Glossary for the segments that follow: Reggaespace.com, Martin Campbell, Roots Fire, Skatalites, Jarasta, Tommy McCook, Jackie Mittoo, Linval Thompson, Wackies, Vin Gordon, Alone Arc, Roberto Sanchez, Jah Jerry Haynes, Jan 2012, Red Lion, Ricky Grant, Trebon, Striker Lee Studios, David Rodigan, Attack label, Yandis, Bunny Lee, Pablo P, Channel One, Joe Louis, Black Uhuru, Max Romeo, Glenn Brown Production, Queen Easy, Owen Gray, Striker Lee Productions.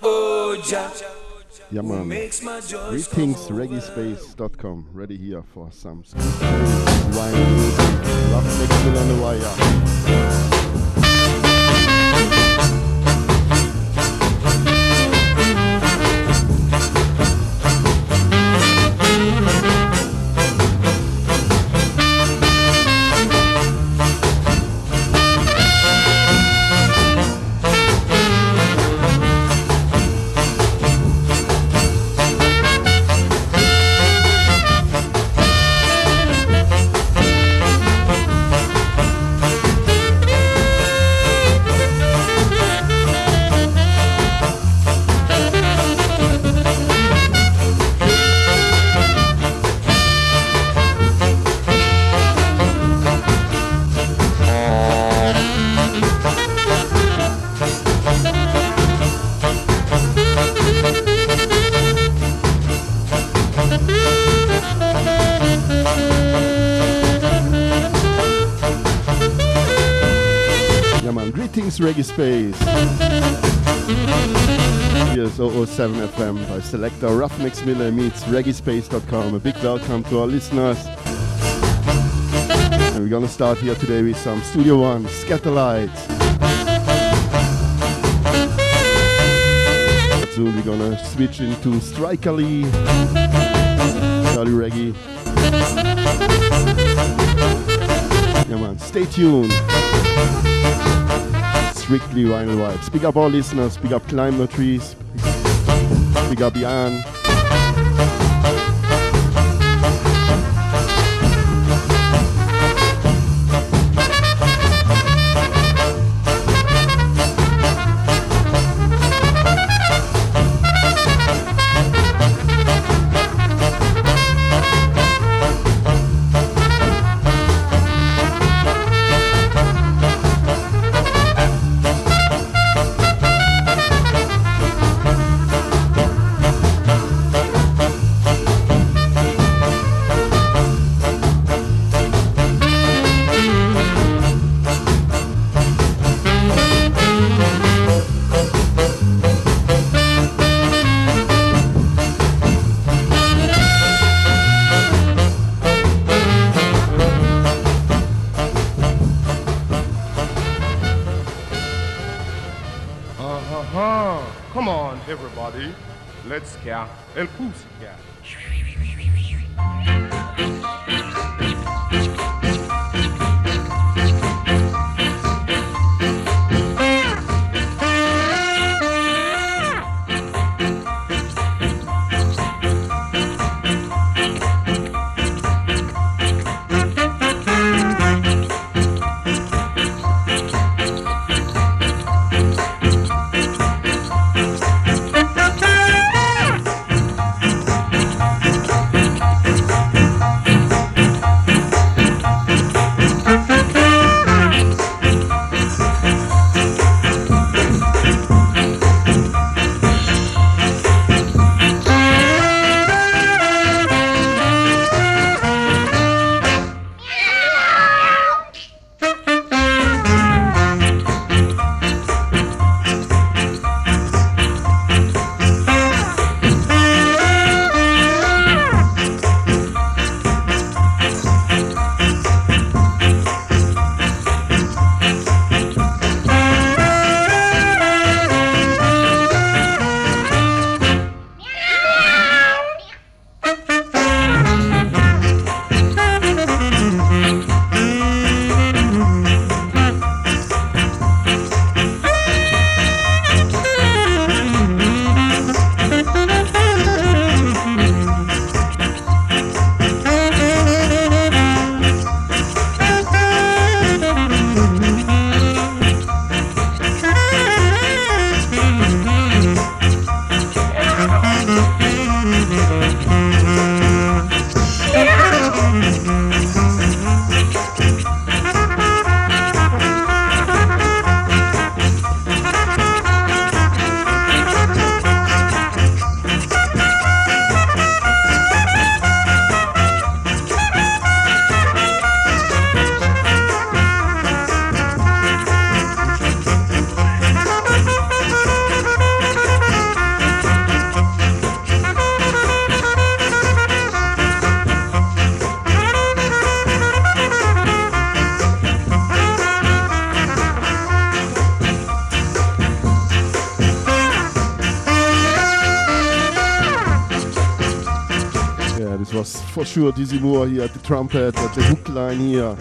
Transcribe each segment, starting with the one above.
Oh Jah. Yeah, man. Greetings, Reggaespace.com. Ready here for some wine music. Ruffneck Smille on the Reggae Space. Here's 007 FM by selector Ruffneck Smille meets Reggaespace.com. A big welcome to our listeners. And we're gonna start here today with some Studio One, Skatalites. But soon we're gonna switch into Striker Lee, Charlie Reggae. Yeah man, stay tuned. Strictly vinyl vibes. Big up all listeners, big up Climber Trees, big up Jan. El Pussycat. was for sure Dizzy Moore here at the trumpet, at the hook line here.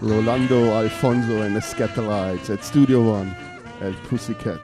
Rolando, Alfonso and the Skatalites at Studio One at Pussycat.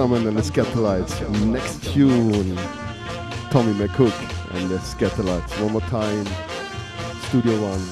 And the Skatalites. Next tune, Tommy McCook and the Skatalites. One more time, Studio One.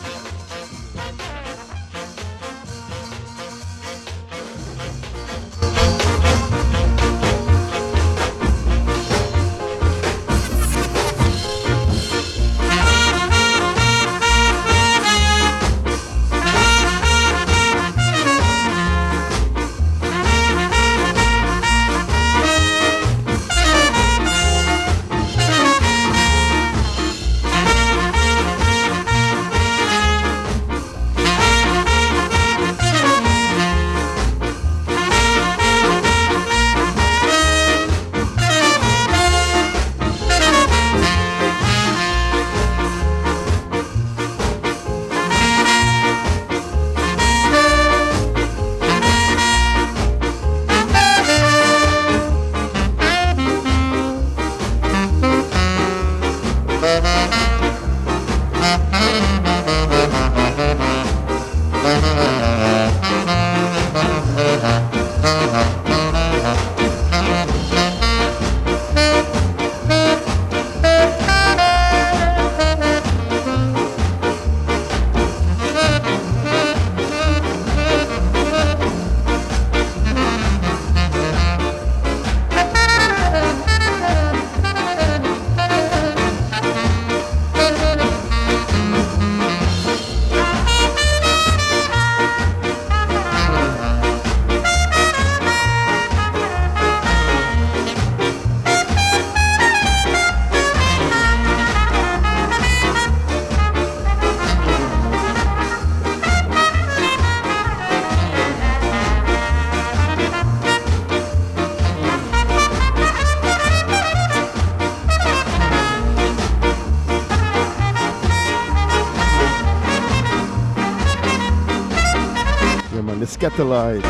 Skatalites.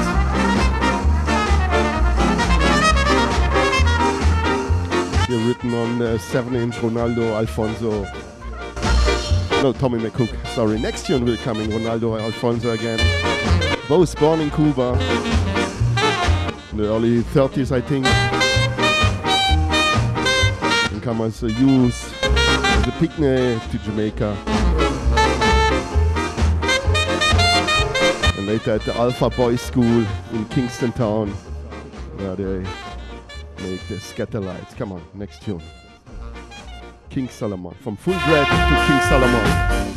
You're written on 7-inch Ronaldo Alfonso. No, Tommy McCook, sorry. Next tune will come in Ronaldo Alfonso again. Both born in Cuba in the early 30s, I think. And come as a youth, as a pygmy to Jamaica. And later at the Alpha Boys School in Kingston Town, where they make the Skatalites. Come on, next tune. King Salomon. From Full Dread to King Salomon.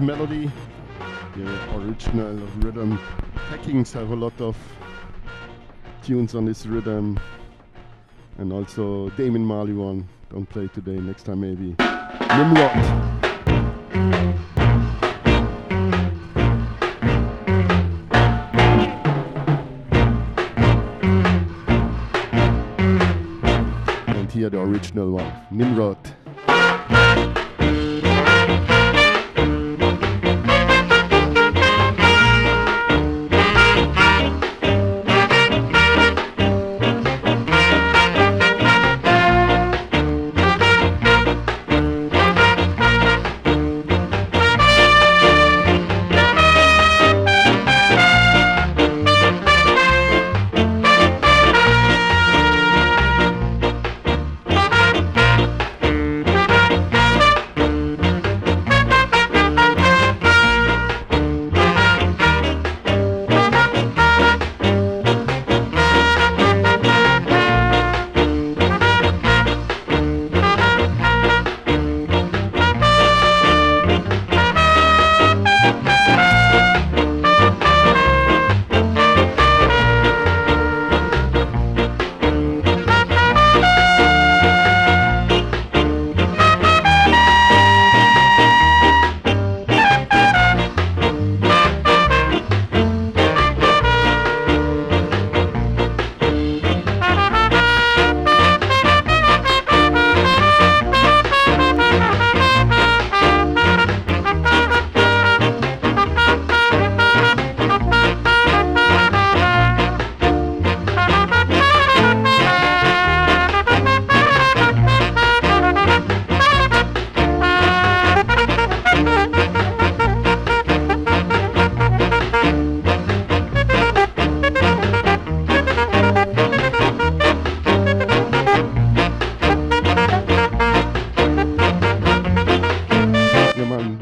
Melody, the original rhythm. Hackings have a lot of tunes on this rhythm, and also Damian Marley one. Don't play today, next time maybe. Nimrod. And here the original one, Nimrod.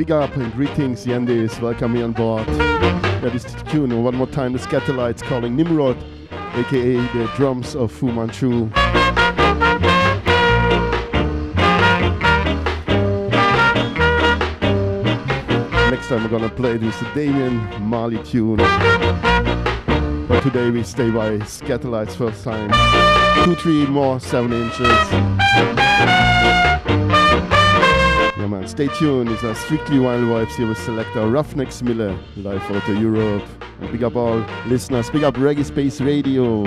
big up and greetings, Yandis. Welcome here on board. That is the tune. One more time, the Skatalites calling Nimrod, aka the drums of Fu Manchu. Next time we're gonna play this Damian Marley tune. But today we stay by Skatalites first time. 2, 3 more 7 inches. Yeah, man, stay tuned. It's our Strictly Wild Vibes here with selector Ruffneck Smille, live out of Europe. And big up all listeners, big up Reggae Space Radio.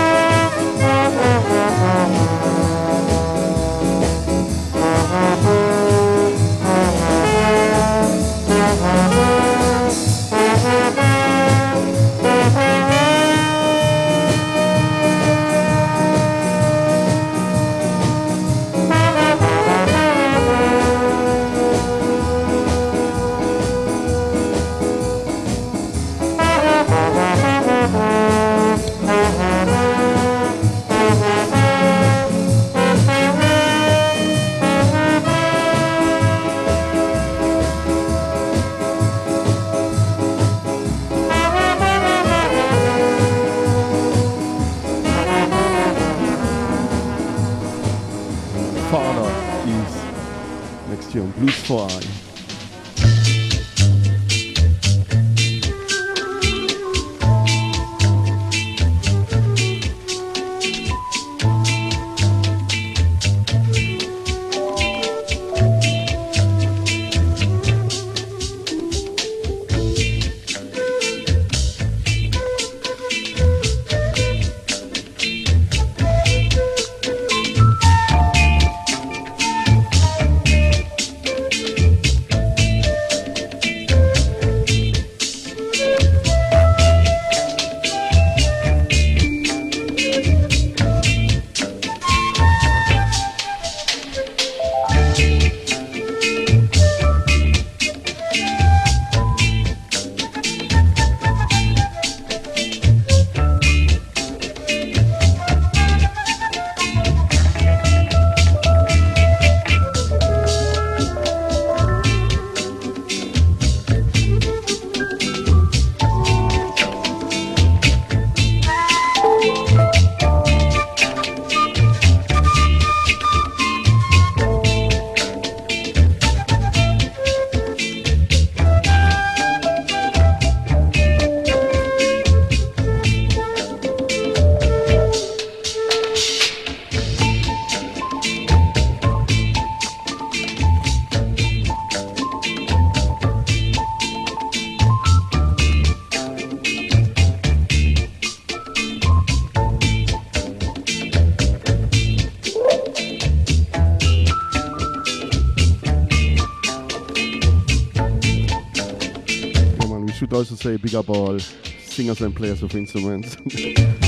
to also say big up all singers and players of instruments.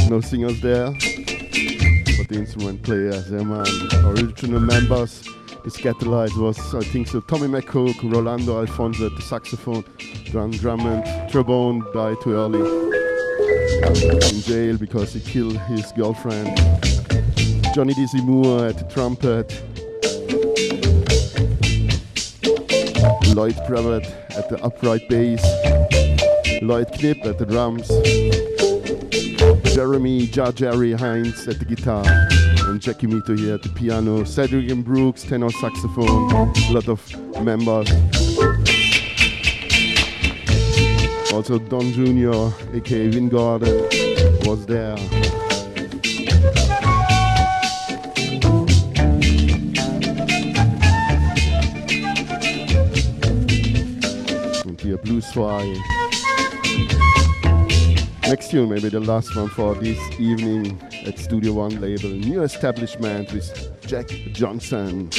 No singers there, but the instrument players, yeah man. Original members, the Skatalites was, I think so, Tommy McCook, Rolando Alfonso at the saxophone, Drummond, Trebon died too early in jail because he killed his girlfriend. Johnny Dizzy Moore at the trumpet, Lloyd Previtt at the upright bass, Lloyd Knipp at the drums, Jeremy Jah Jerry Haynes at the guitar, and Jackie Mittoo here at the piano, Cedric and Brooks, tenor saxophone, a lot of members. Also Don Jr., aka Vin Gordon, was there. Blues Fly. Next tune, maybe the last one for this evening at Studio One label, New Establishment with Jack Johnson.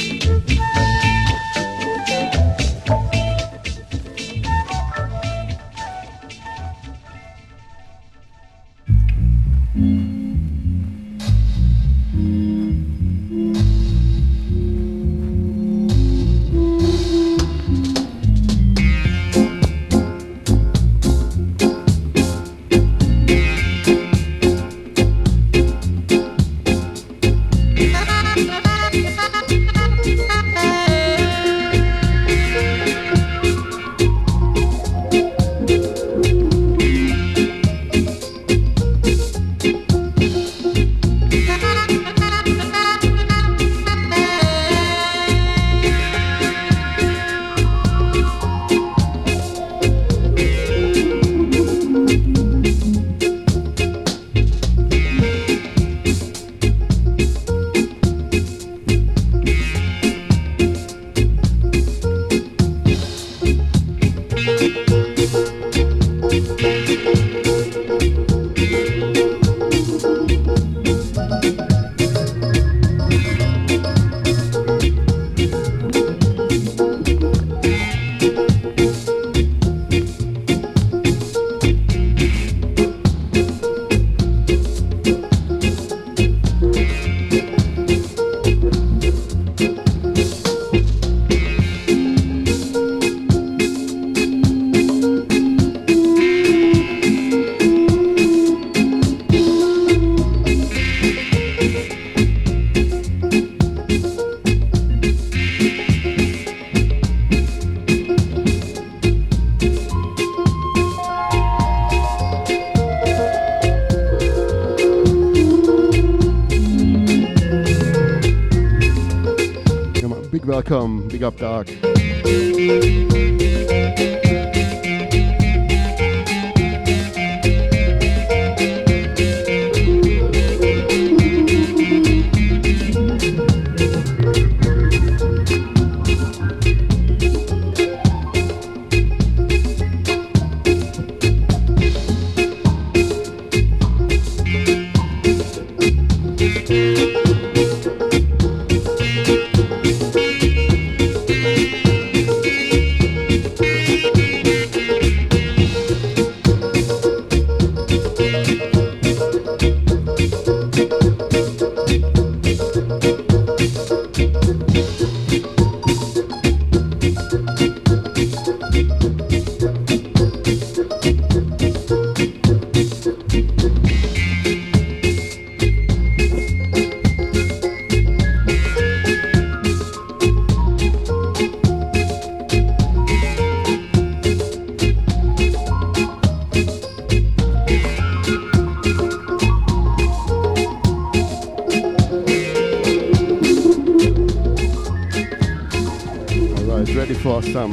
Welcome, big up Dark.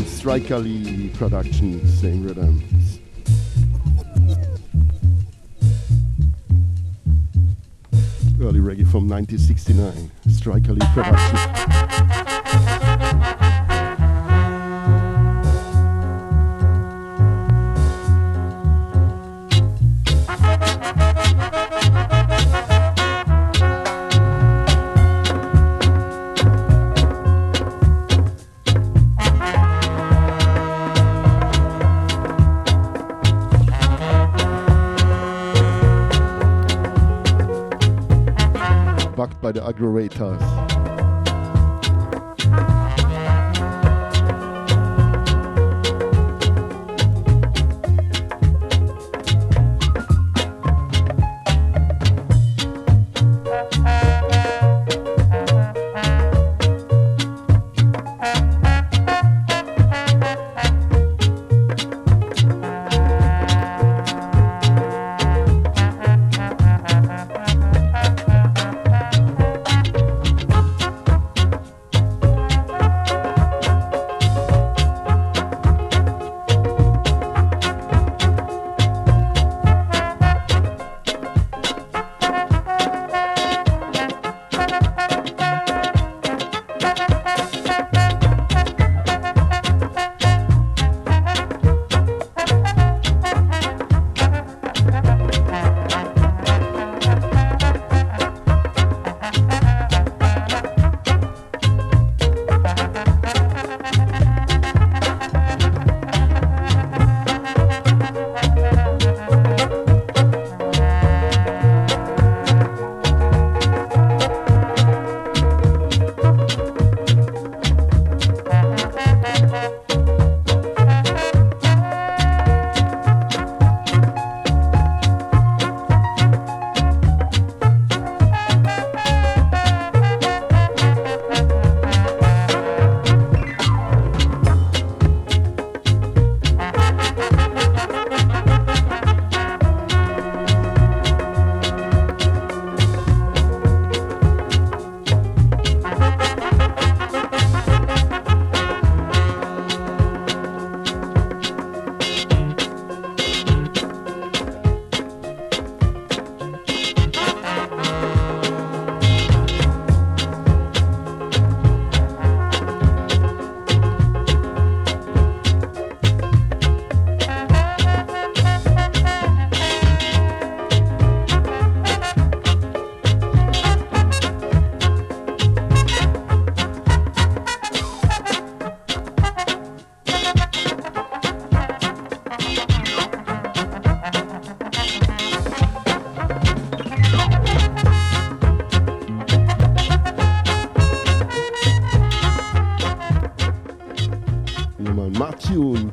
Striker Lee Productions, same rhythm. Early reggae from 1969, Striker Lee Productions. by the Aggregators.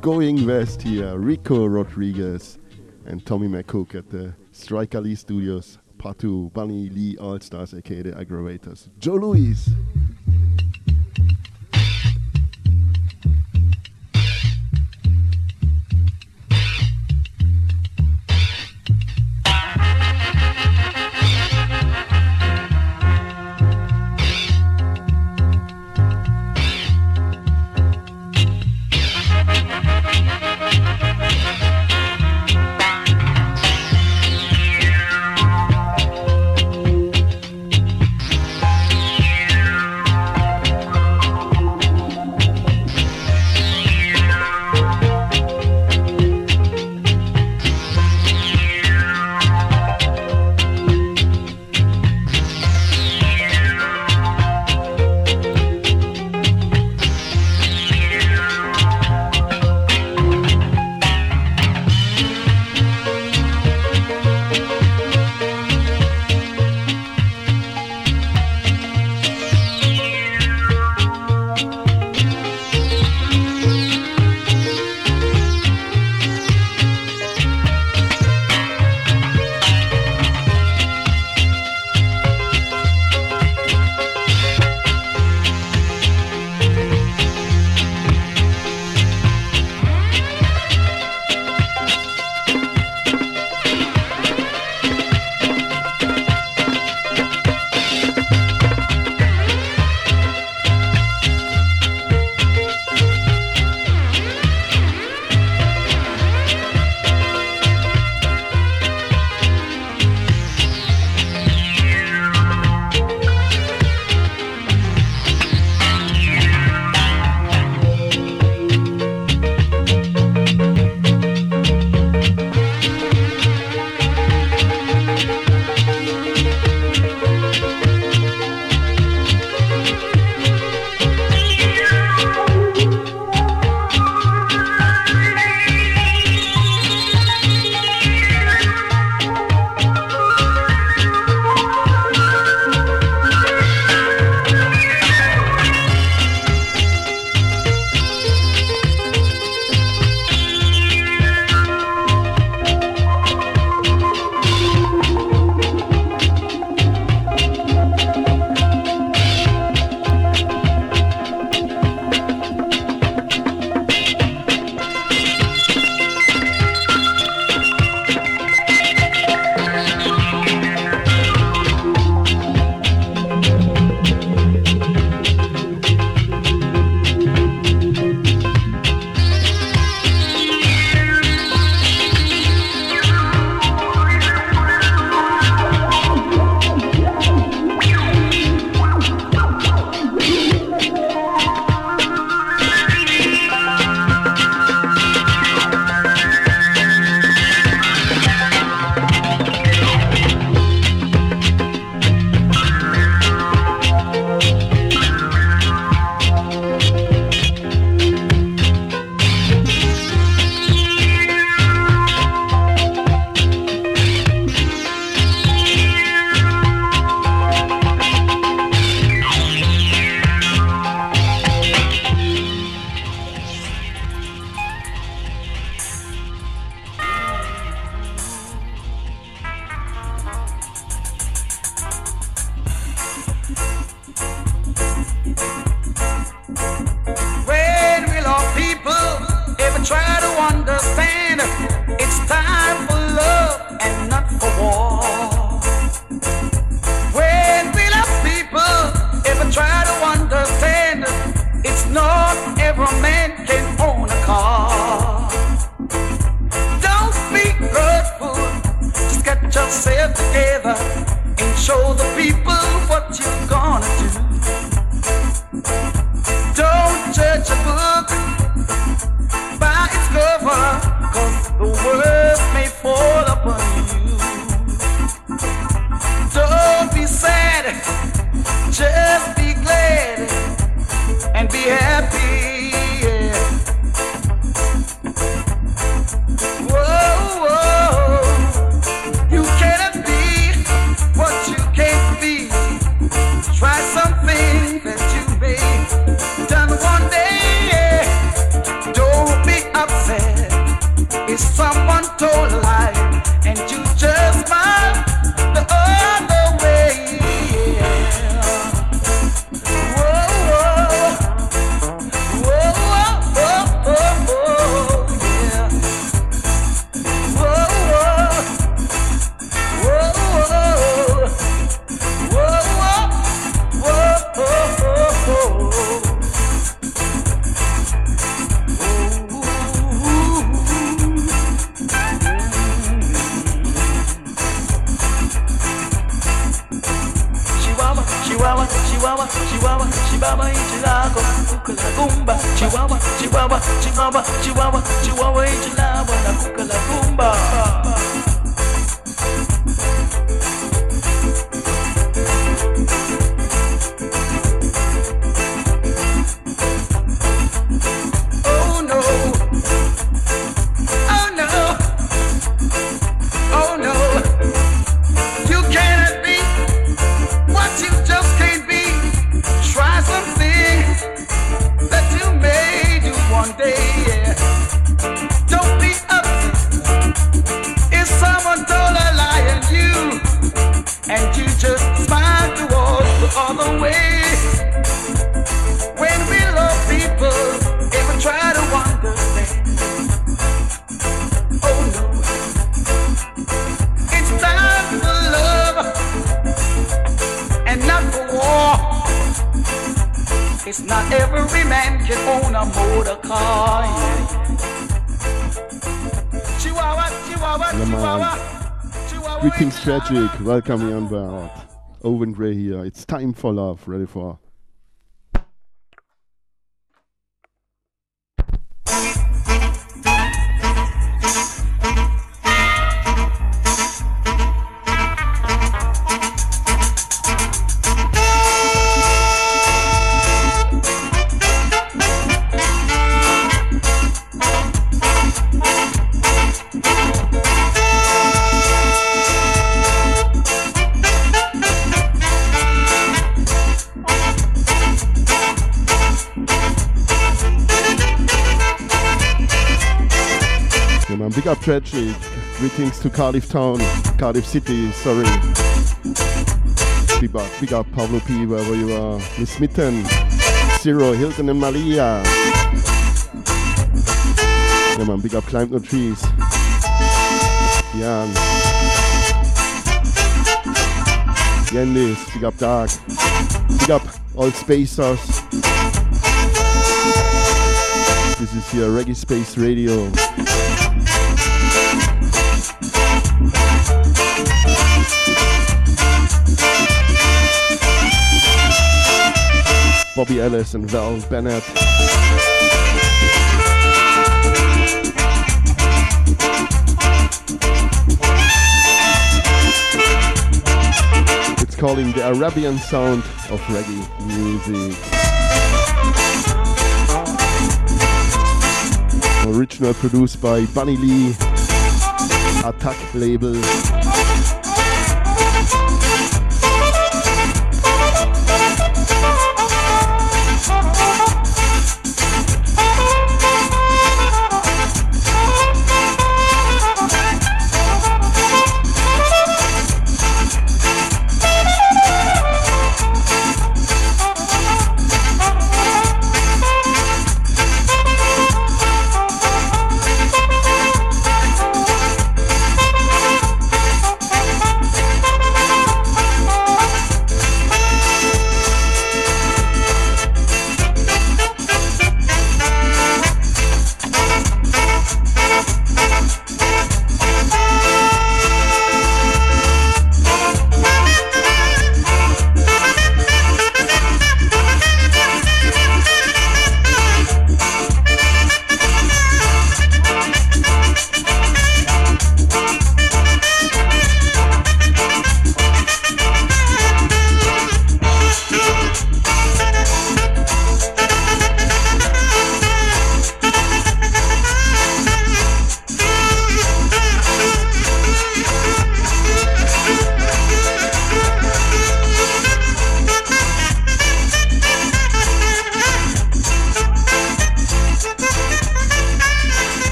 Going west here, Rico Rodriguez and Tommy McCook at the Striker Lee Studios, Part 2, Bunny Lee All Stars, aka the Aggravators. Joe Louis. Magic. Welcome Yandis, Owen Gray here. It's time for love. Ready for Tragic. Greetings to Cardiff Town, Cardiff City, sorry. Big up Pablo P, wherever you are. Miss Mitten, Zero, Hilton and Maria. Yeah man, big up Climb No Trees. Jan. Yandis, big up Dark. Big up all Spacers. This is your Reggae Space Radio. Bobby Ellis and Val Bennett. It's calling the Arabian sound of reggae music. Original produced by Bunny Lee, Attack label.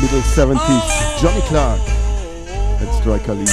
middle 70s, Johnny Clark and Striker Lee.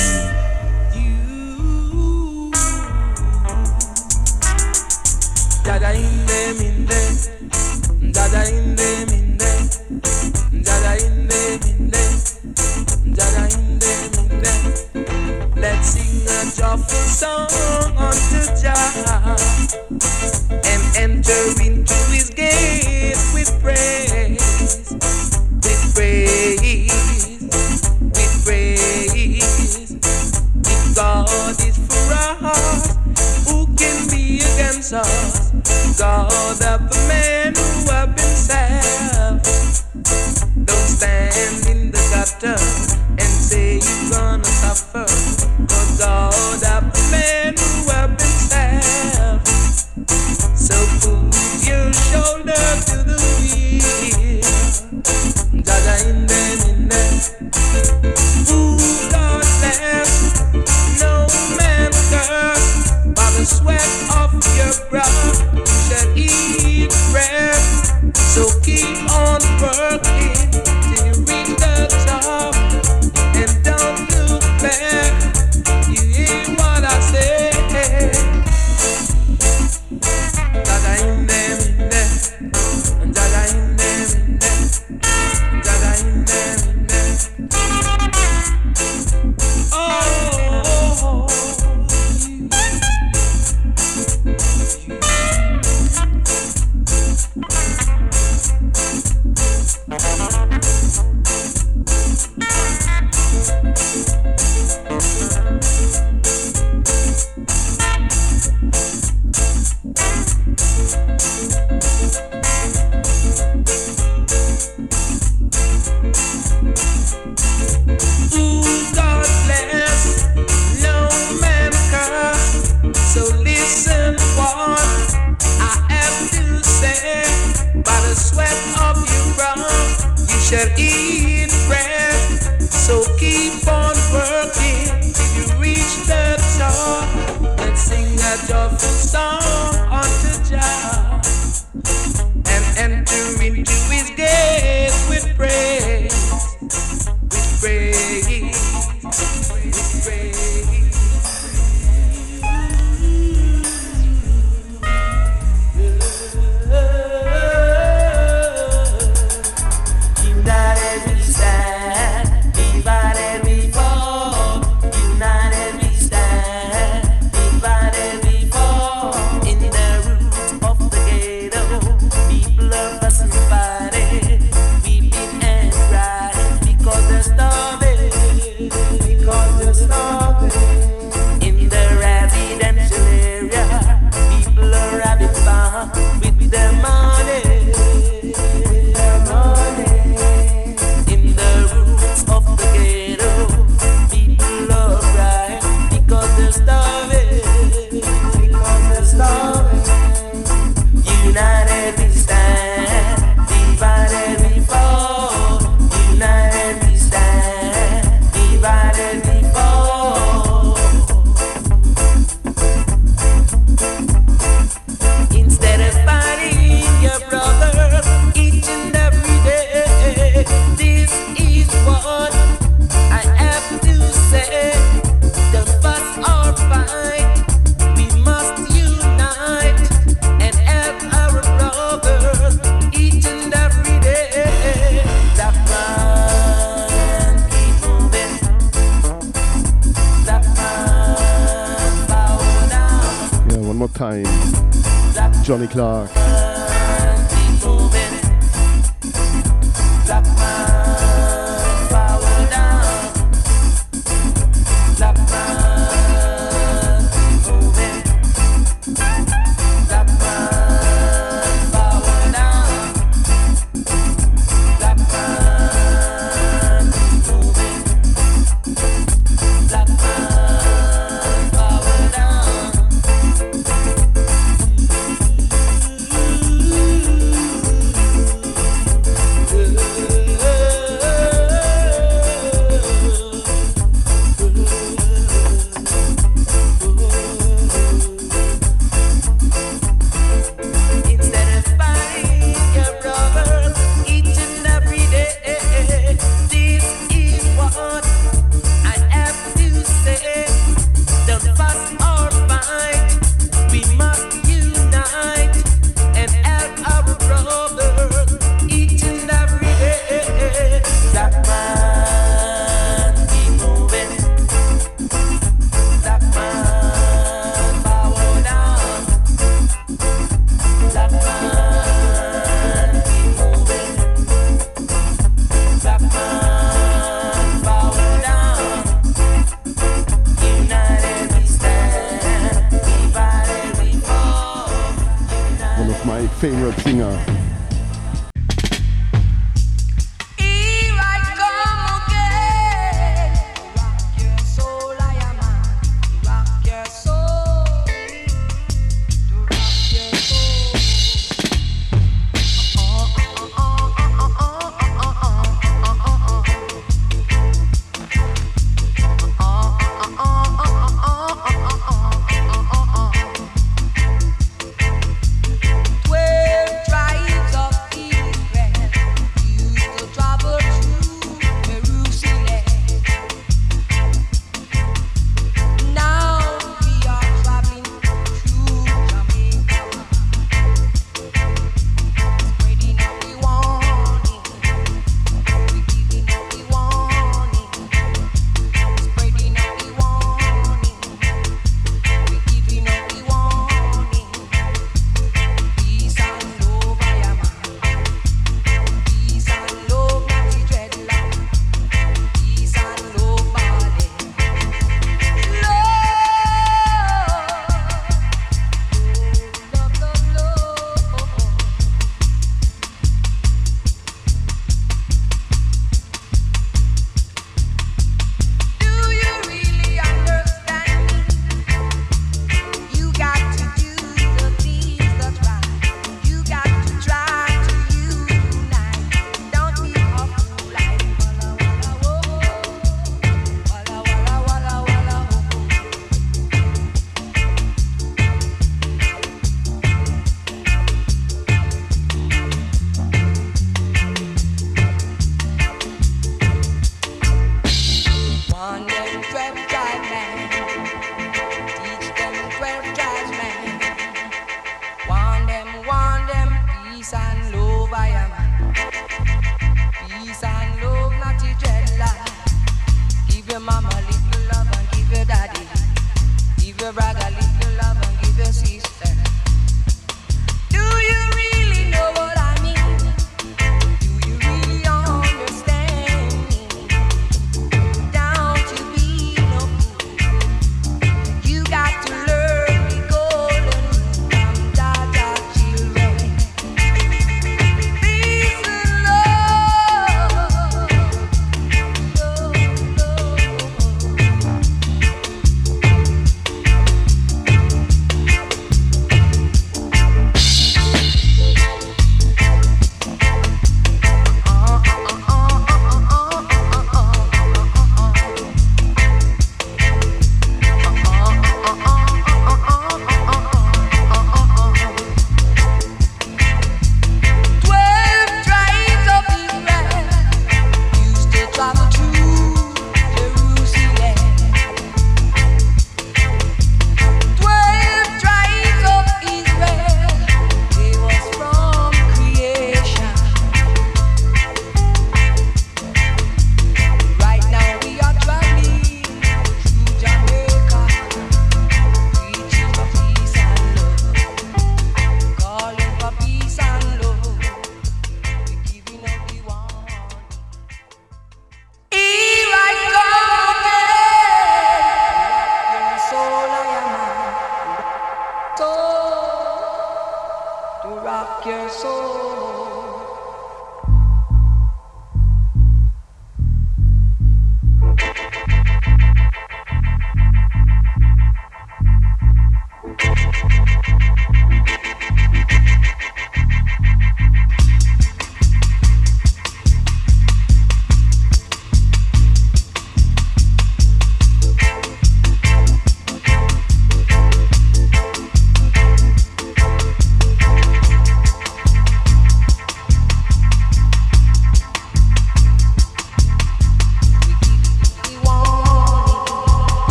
Favorite singer.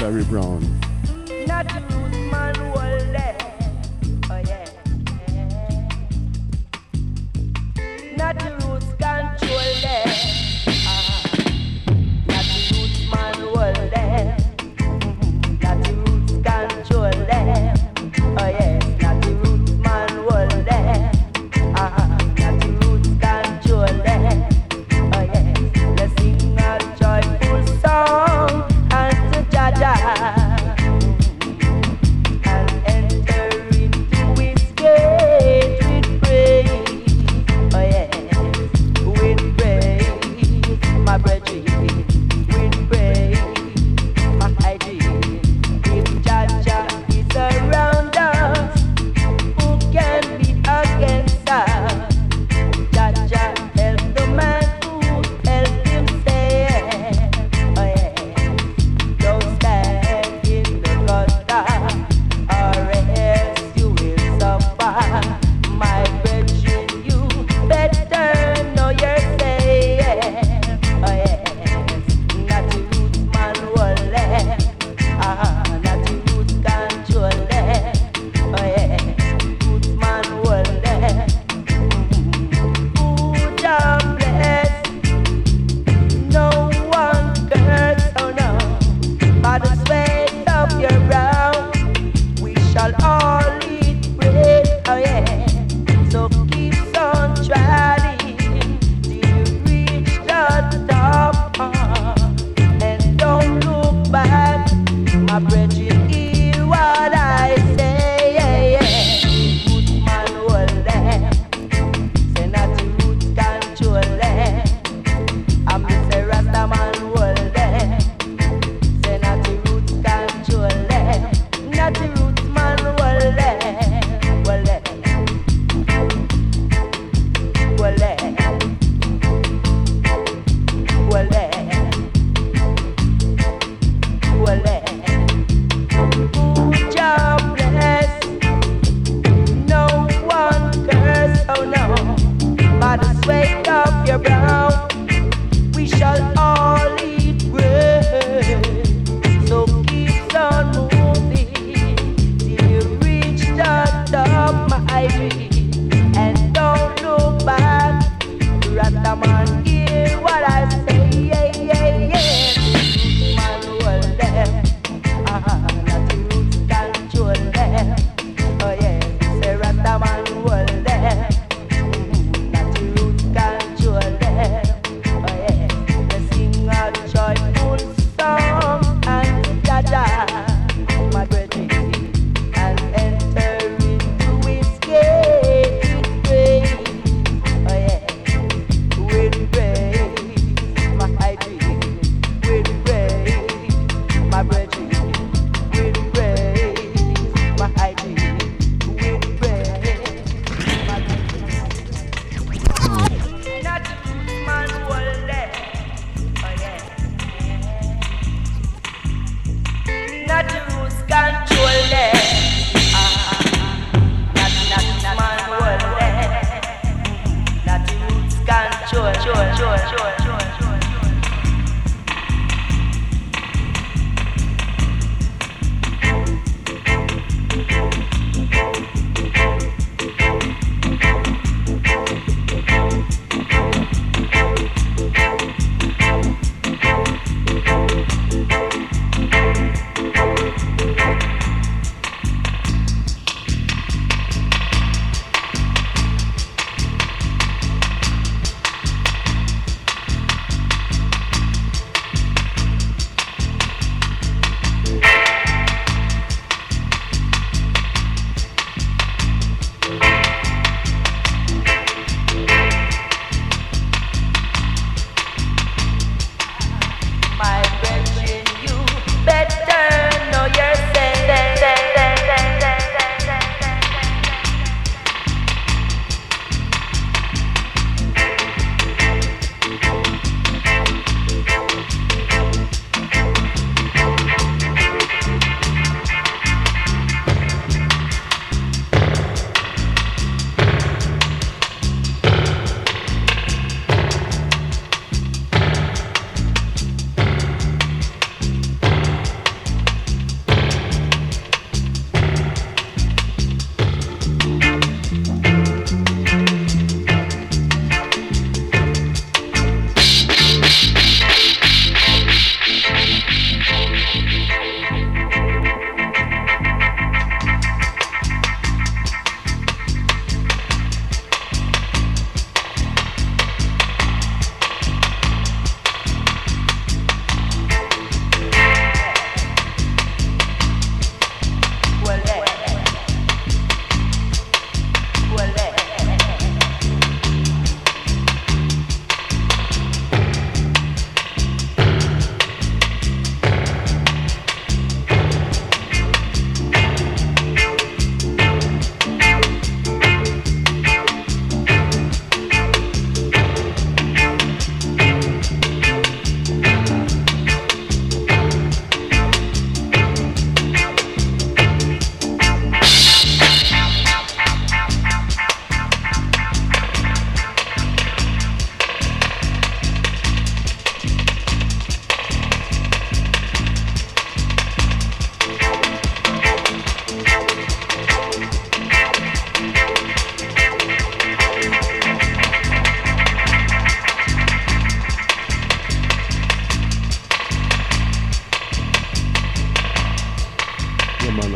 Barry Brown. Not my world, oh yeah. Not the roots control them. Not the roots man world them. Not the roots control them. Oh yeah. Not the roots man world them. Not the roots control them. Oh yeah. Let's sing a joyful song unto Jah Jah.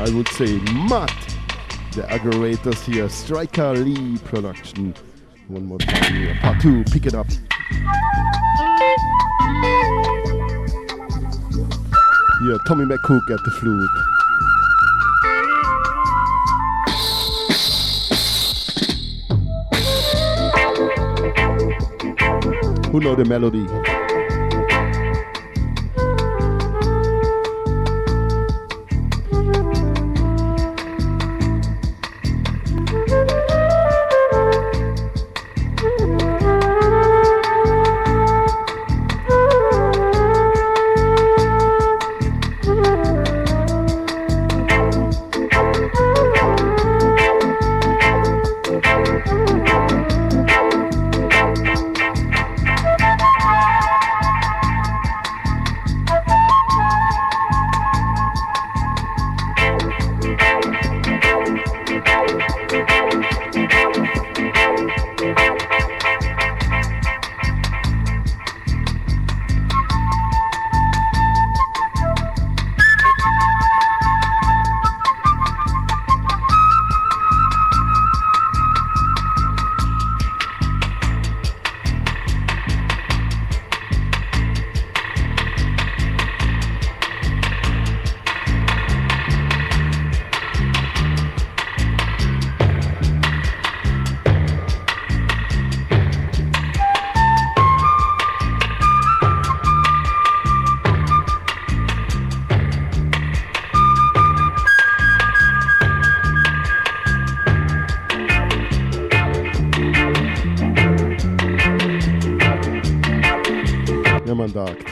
I would say Matt, the aggravators here, Striker Lee Production. One more time here, part two, pick it up. Yeah, Tommy McCook at the flute. Who know the melody?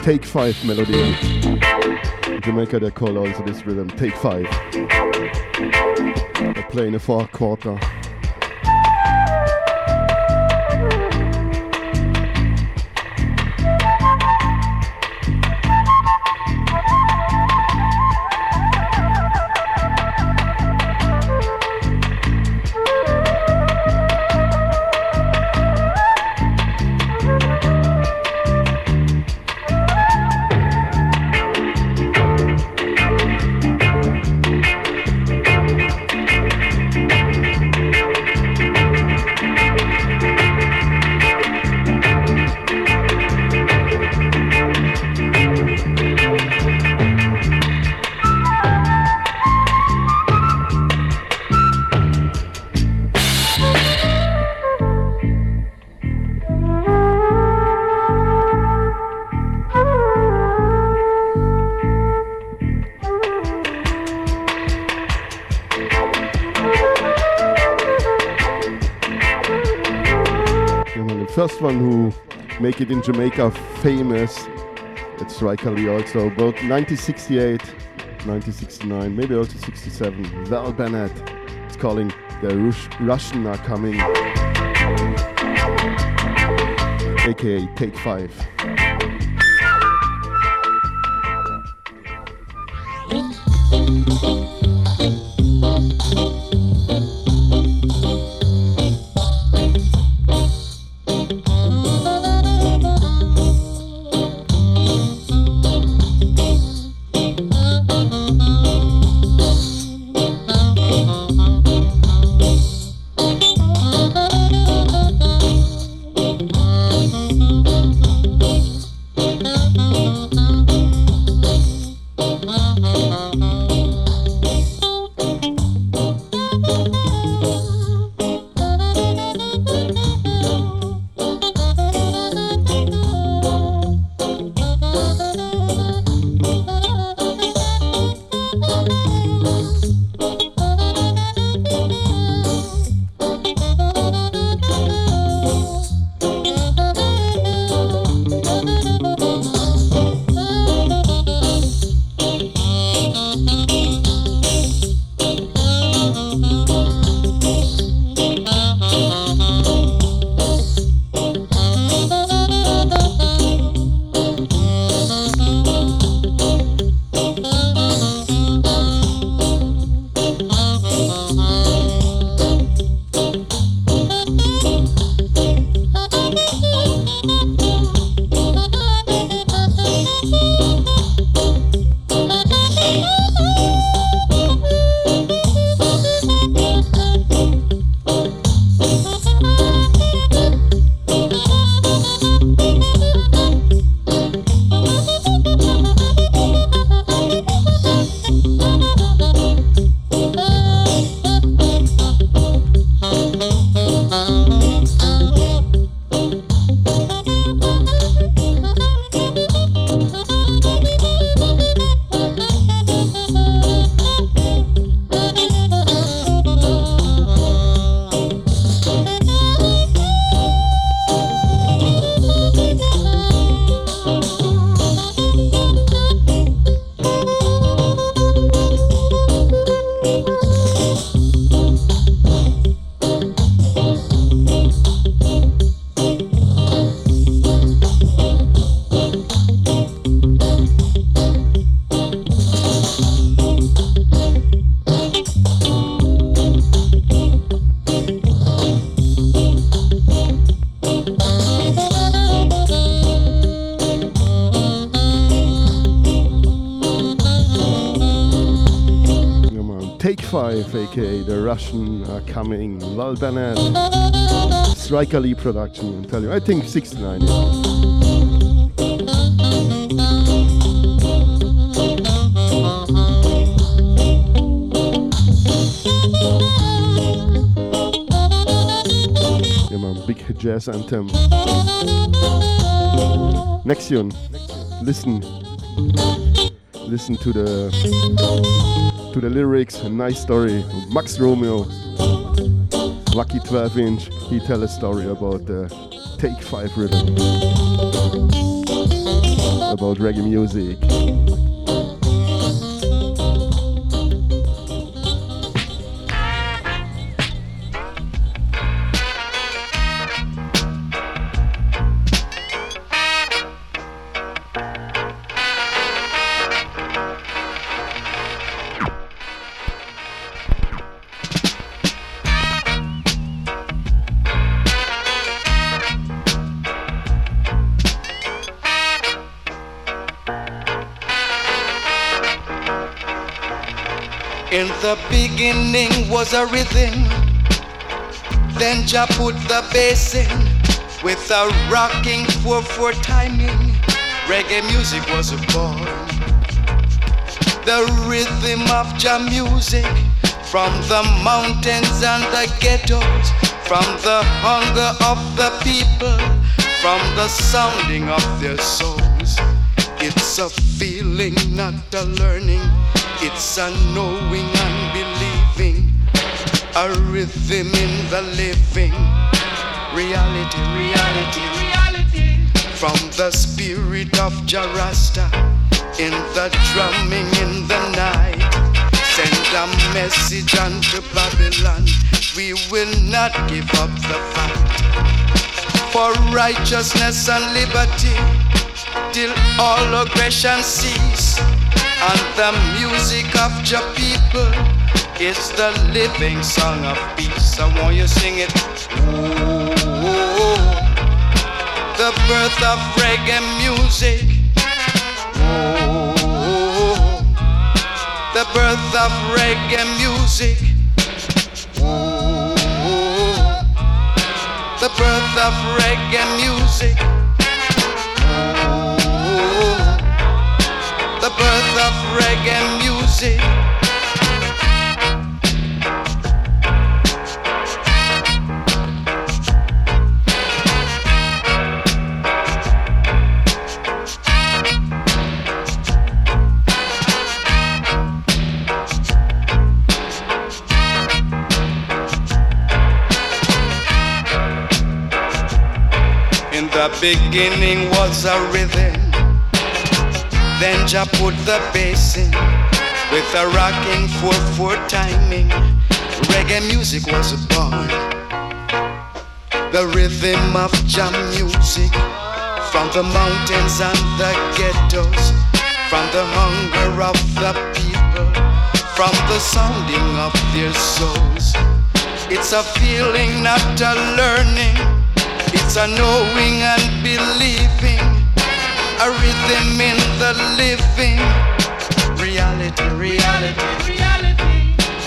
Take five melody. In Jamaica they call also this rhythm take five. They play in the fourth quarter. Make it in Jamaica famous. It's Striker Lee also, both 1968, 1969, maybe also 67. Val Bennett is calling the Russian are coming, aka Take Five. Take Five, aka the Russian, are coming. Lol Bennett, Striker Lee Production, and tell you, I think 69. Yeah, man, big jazz anthem. Next tune. Listen to the lyrics, a nice story. Max Romeo, Lucky 12 inch, he tell a story about the Take Five rhythm, about reggae music. In the beginning was a rhythm, then Jah put the bass in, with a rocking 4/4 timing, reggae music was born. The rhythm of Jah music, from the mountains and the ghettos, from the hunger of the people, from the sounding of their souls. It's a feeling, not a learning. It's a knowing and believing, a rhythm in the living, reality, from the spirit of Jarasta, in the drumming in the night, send a message unto Babylon, we will not give up the fight, for righteousness and liberty, till all aggression cease. And the music of your people is the living song of peace. I want you to sing it. Ooh, the birth of reggae music. Ooh, the birth of reggae music. Ooh, the birth of reggae music. The birth of reggae music. In the beginning was a rhythm, then Jah put the bass in, with a rocking 4/4 timing, reggae music was born. The rhythm of Jah music, from the mountains and the ghettos, from the hunger of the people, from the sounding of their souls. It's a feeling, not a learning. It's a knowing and believing, a rhythm in the living, reality,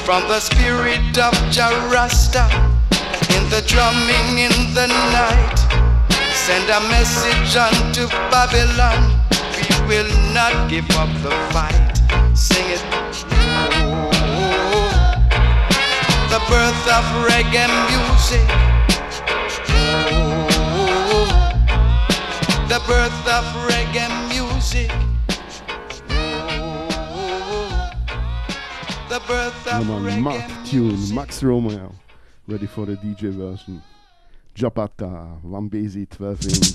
from the spirit of Jarasta, in the drumming in the night, send a message unto Babylon, we will not give up the fight. Sing it. Ooh, the birth of reggae music. Ooh, the birth of reggae music. The birth of Math tune, Max Romeo. Ready for the DJ version. Japata, Wambesi 12 inch.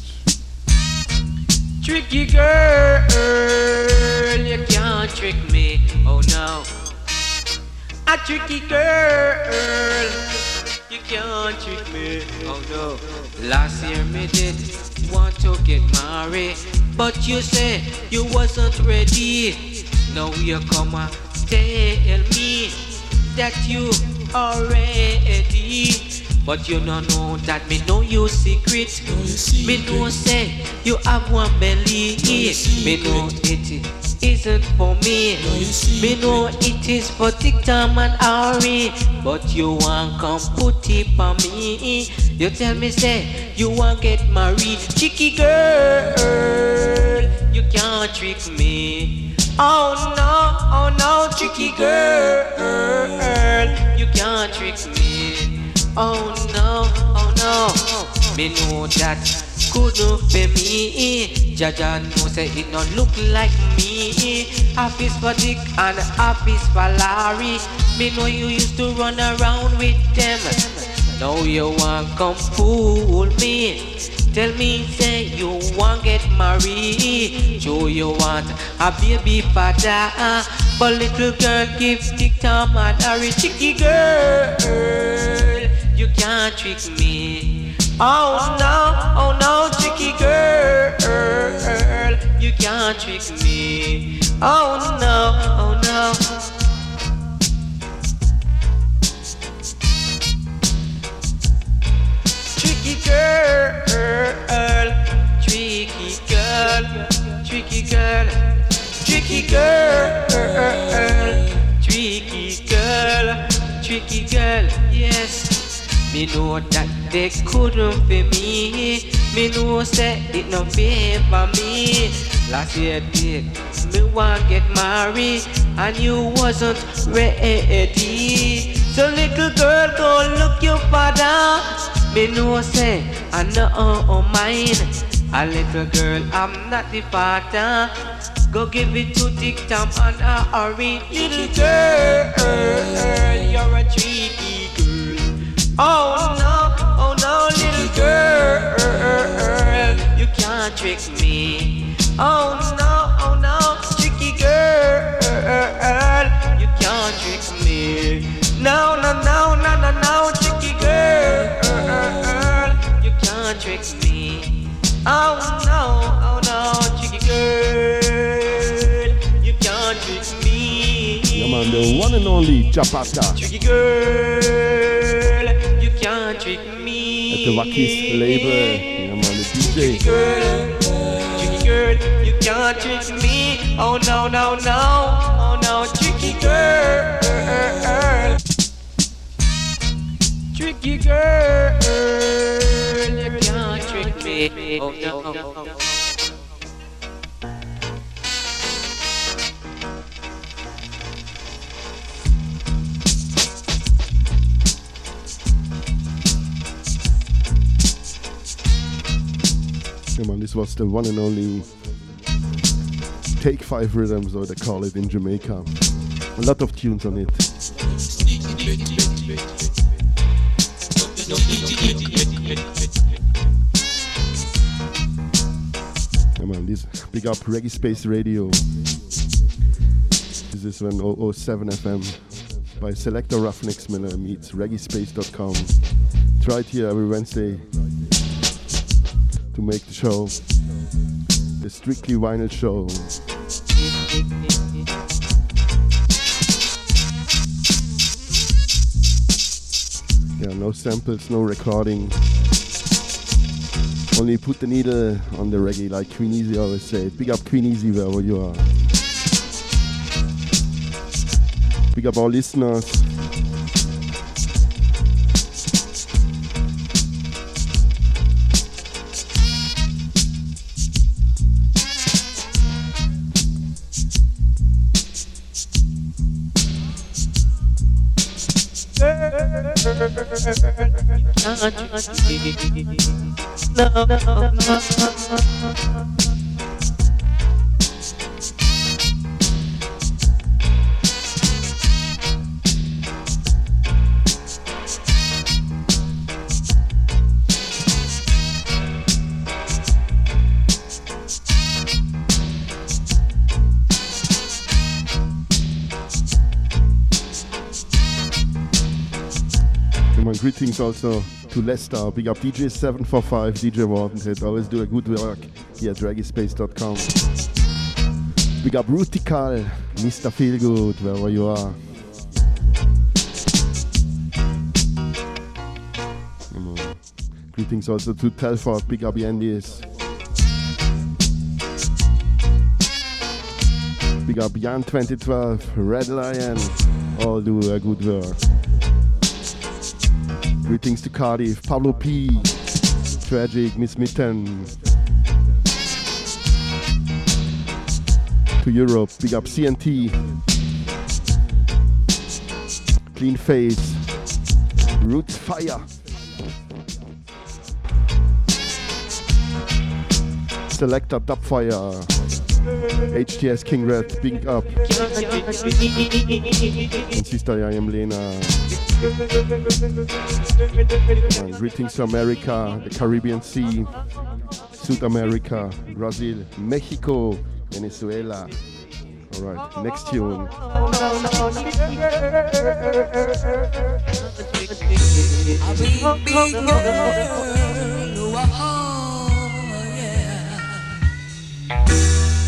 Tricky girl, you can't trick me, oh no. A tricky girl, you can't trick me, oh no. Last year me did want to get married, but you said you wasn't ready. Now you come and tell me that you are ready, but you don't know that me know your secret. Me don't say you have one belly. Me don't hate it. isn't for me. Me know it is for TikTok and Ari, but you won't come put it for me. You tell me say you won't get married, cheeky girl. You can't trick me. Oh no, cheeky girl. You can't trick me. Oh no, me know that. Couldn't be me. Jaja no say it no look like me. Half is for Dick and half is for Larry. Me know you used to run around with them. Now you won't come fool me. Tell me say you won't get married. Joe you want a baby father, but little girl give Dick Tom and Harry. Cheeky girl, you can't trick me. Oh no, tricky girl, you can't trick me. Oh no, tricky girl, yes. Me know that they couldn't be me. Me know say it no fair for me. Last year did me want get married and you wasn't ready. So little girl go look your father. Me know say I know on mine. A little girl I'm not the father. Go give it to Dick Tom and Harry. Little girl, you're a tricky. Oh no, little girl, you can't trick me. Oh no, tricky girl, you can't trick me. No, tricky girl, you can't trick me. Oh no, tricky girl, you can't trick me. Yeah, man, the one and only Japata. Tricky girl. Can't trick me. At the Wackies label, yeah man, the DJ. Tricky girl, you can't trick me. Oh no, tricky girl. Tricky girl, you can't trick me. Oh no. Man, this was the one and only Take 5 Rhythms, or they call it in Jamaica. A lot of tunes on it. Yeah, man, this big up Reggae Space Radio. This is when 007 FM by Selector Ruffneck Smille meets Reggaespace.com. Try it here every Wednesday. To make the show, the Strictly Vinyl Show. Yeah, no samples, no recording. Only put the needle on the reggae, like Queen Easy always said. Big up Queen Easy wherever you are. Big up our listeners. No. Greetings also to Leicester. Big up DJ 745, DJ Wardenhead. Always do a good work here at Reggaespace.com. Big up Rutical, Mr. Feelgood, wherever you are. Greetings also to Telford. Big up Yandis. big up Jan 2012, Red Lion, all do good work. Greetings to Cardiff, Pablo P, Tragic, Miss Mitten. To Europe, big up CNT, Clean Face, Roots Fire, Selector Dubfire, HTS King Red, big up, and Sister I Am Lena. And greetings to America, the Caribbean Sea, South America, Brazil, Mexico, Venezuela. All right, next tune.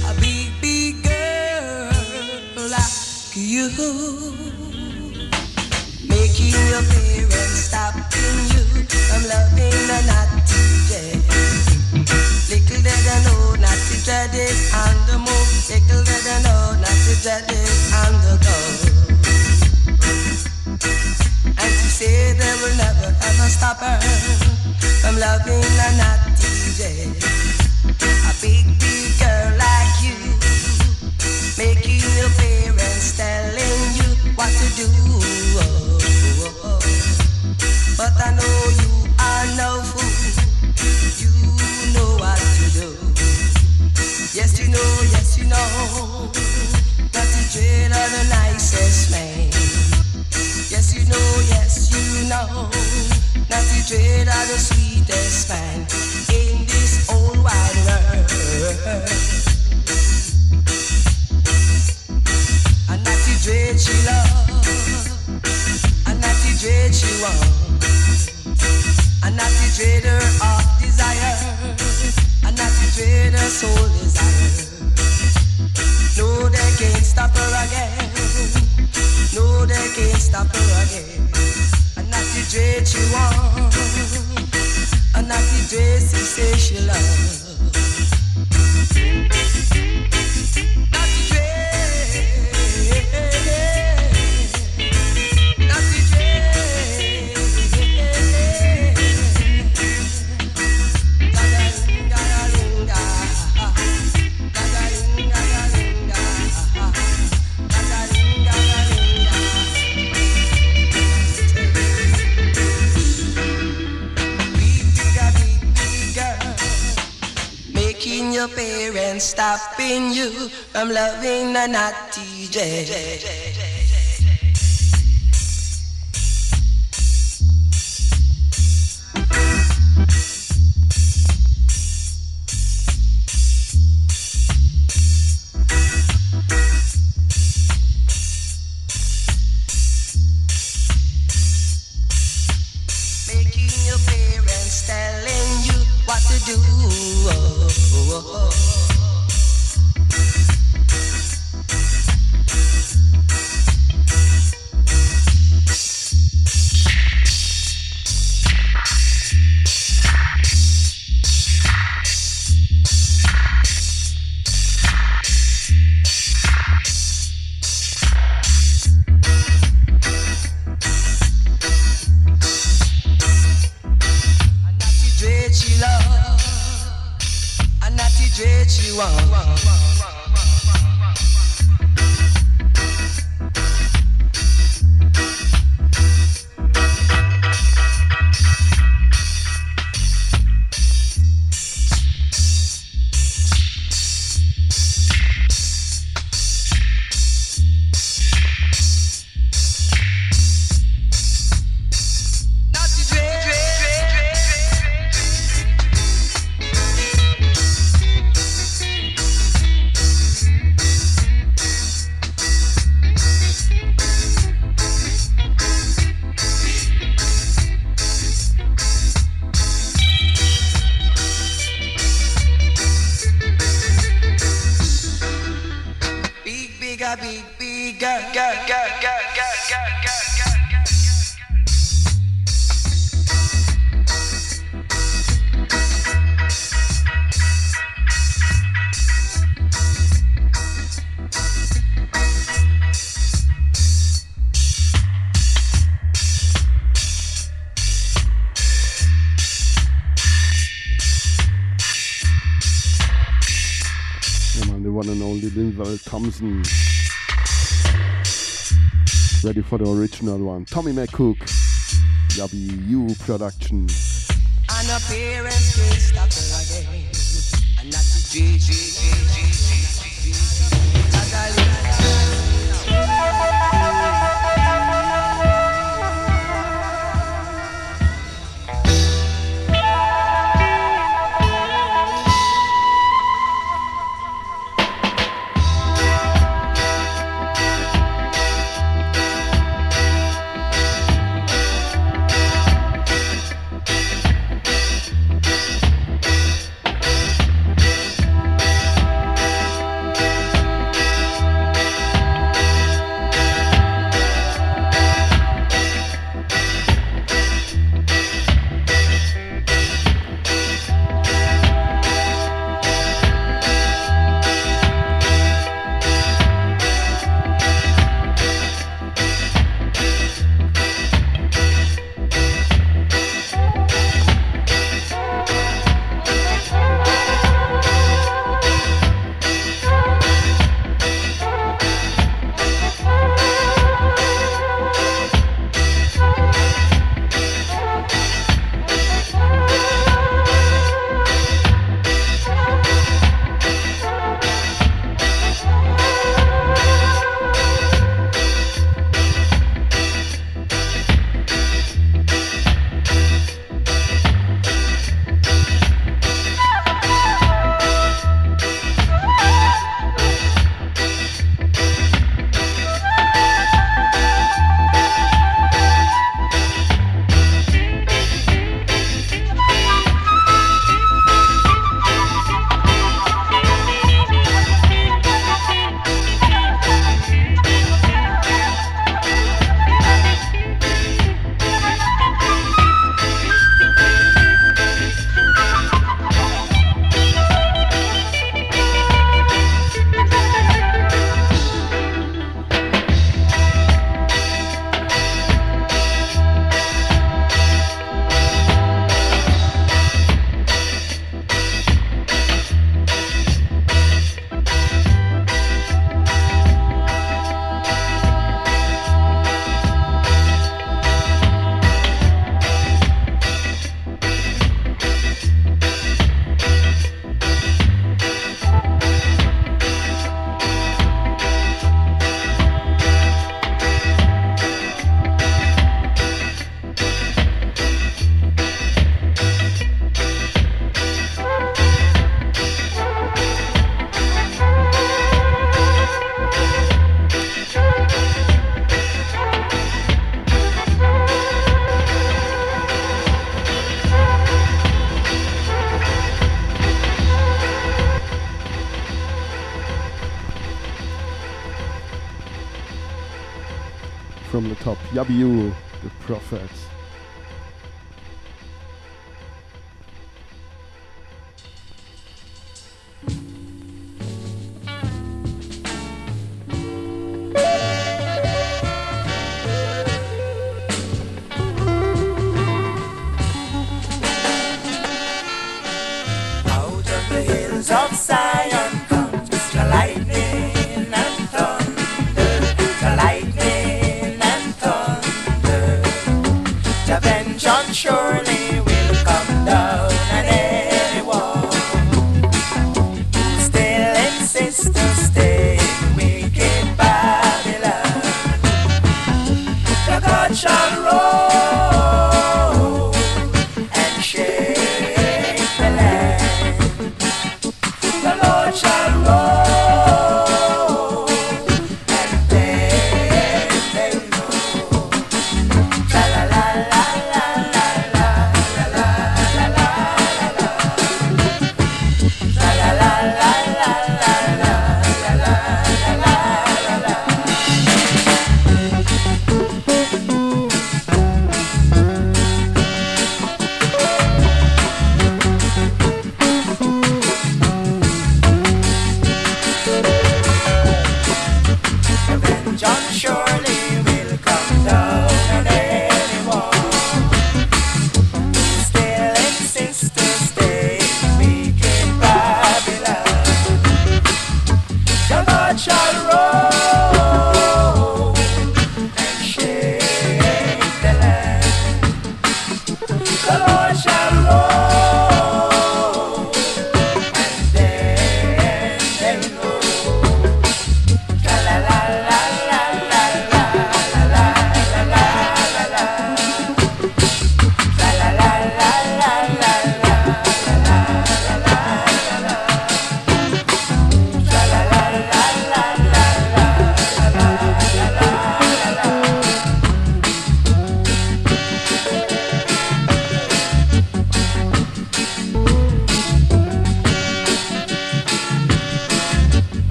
A big, big girl like you, making your parents stopping you from loving the naughty dress. Little did I know not to dread it on the move. Little did I know not to dread it on the go. And she said they will never ever stop her from loving the naughty dress. A big, big girl like you, making your parents telling you what to do. Oh, oh, oh. But I know you are no fool. You know what to do. Yes you know, that the dread are the nicest man. Yes you know, that the dread are the sweetest man in this old wide world. A naughty dread she loves, a naughty dread she wants, a naughty dread her heart desire, a naughty dread her soul desire. No, they can't stop her again. No, they can't stop her again. A naughty dread she wants, a naughty dread she says she loves. Your parents stopping you from loving the naughty J. Making your parents telling you what to do. Oh. Oh, oh, oh. Linval Thompson. Ready for the original one. Tommy McCook, W.U. Production. And our parents can't stop the reggae. And that's the From the top, Yabiu, the prophet.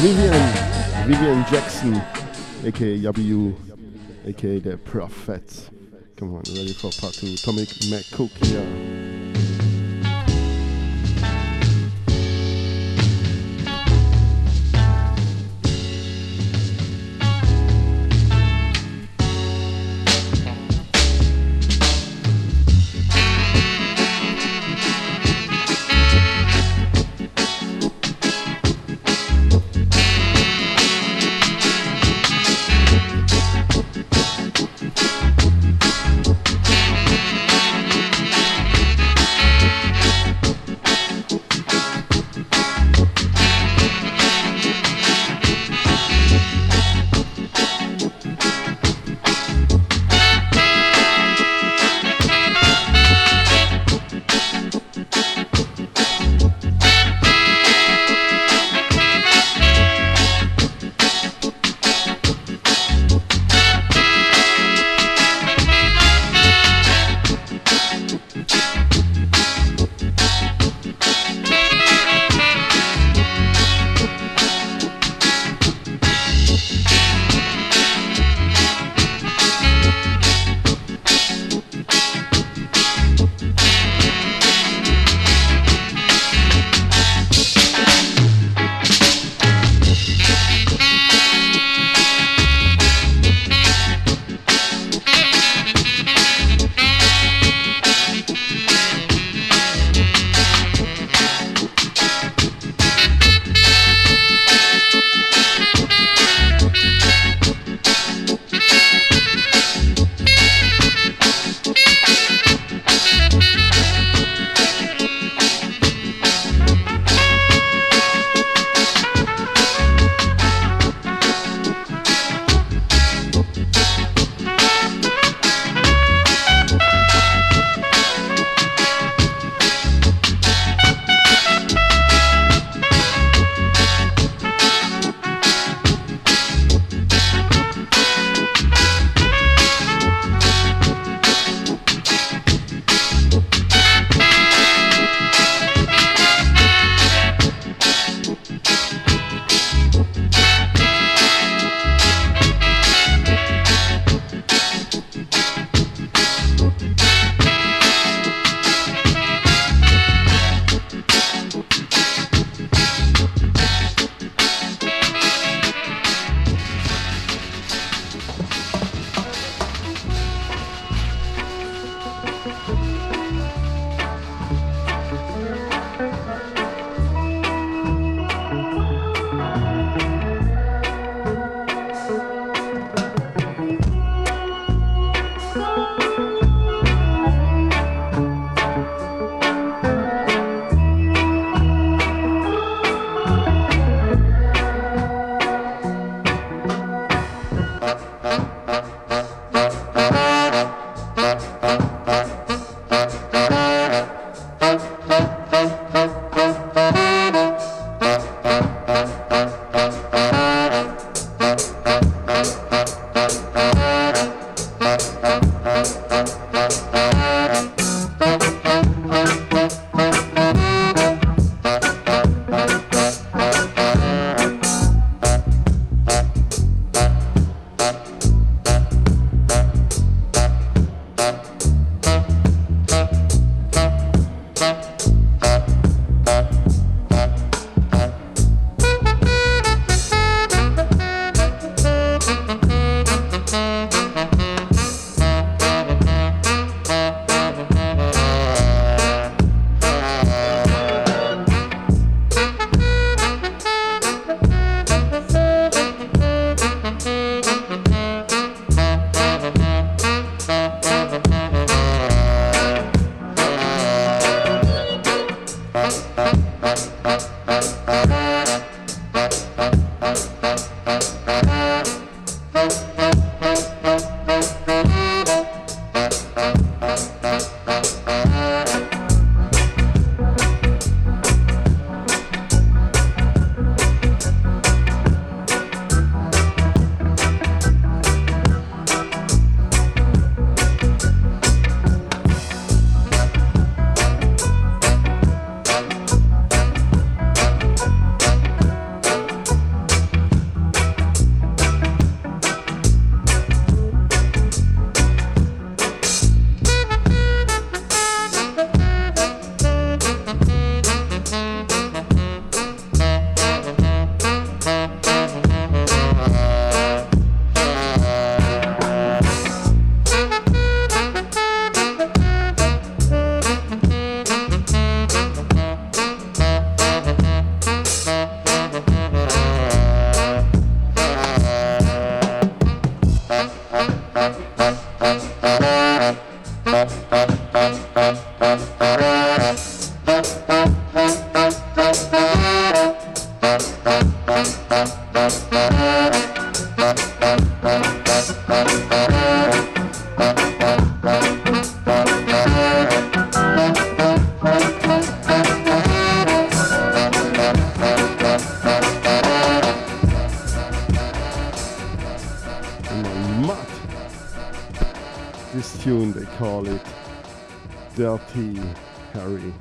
Vivian Jackson, aka Yabu, aka the Prophet. Come on, ready for part two. Tommy McCook here. This tune, they call it Dirty Harry.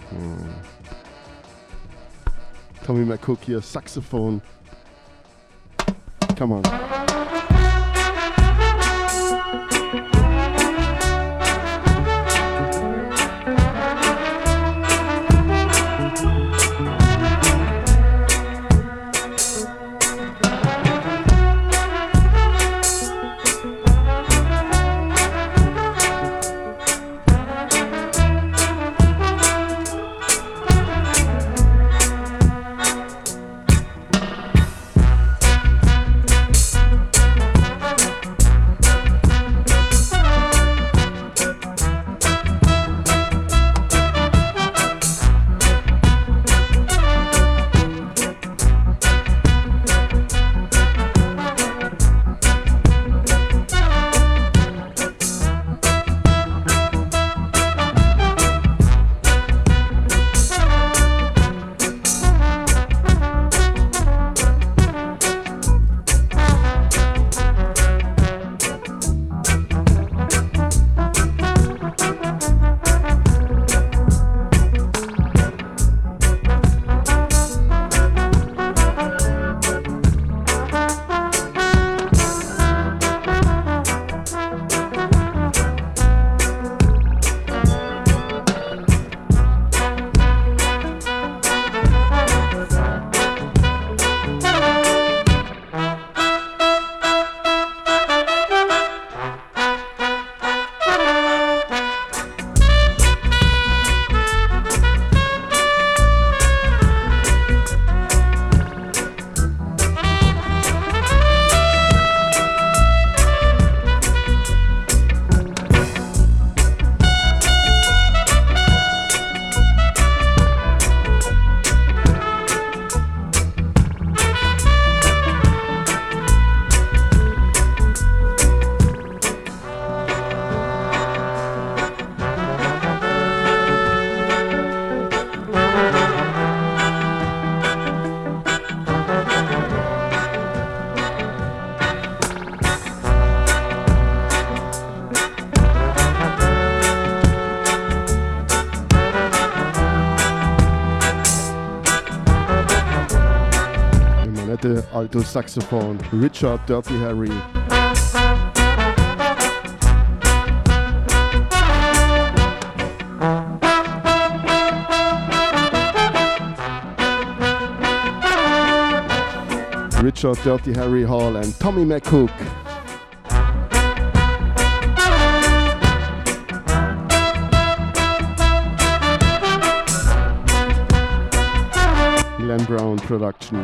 Tommy McCook here, saxophone. Come on. Alto saxophone, Richard Dirty Harry. Richard Dirty Harry Hall and Tommy McCook. Glenn Brown Production.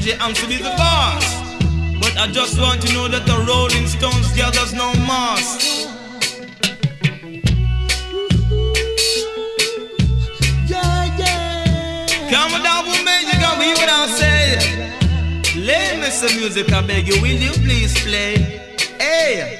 DJ Amsel is the boss. But I just want to know that the Rolling Stones gathers no moss. Come on down, woman, you gon' hear what I say. Lay me some music, I beg you, will you please play? Hey!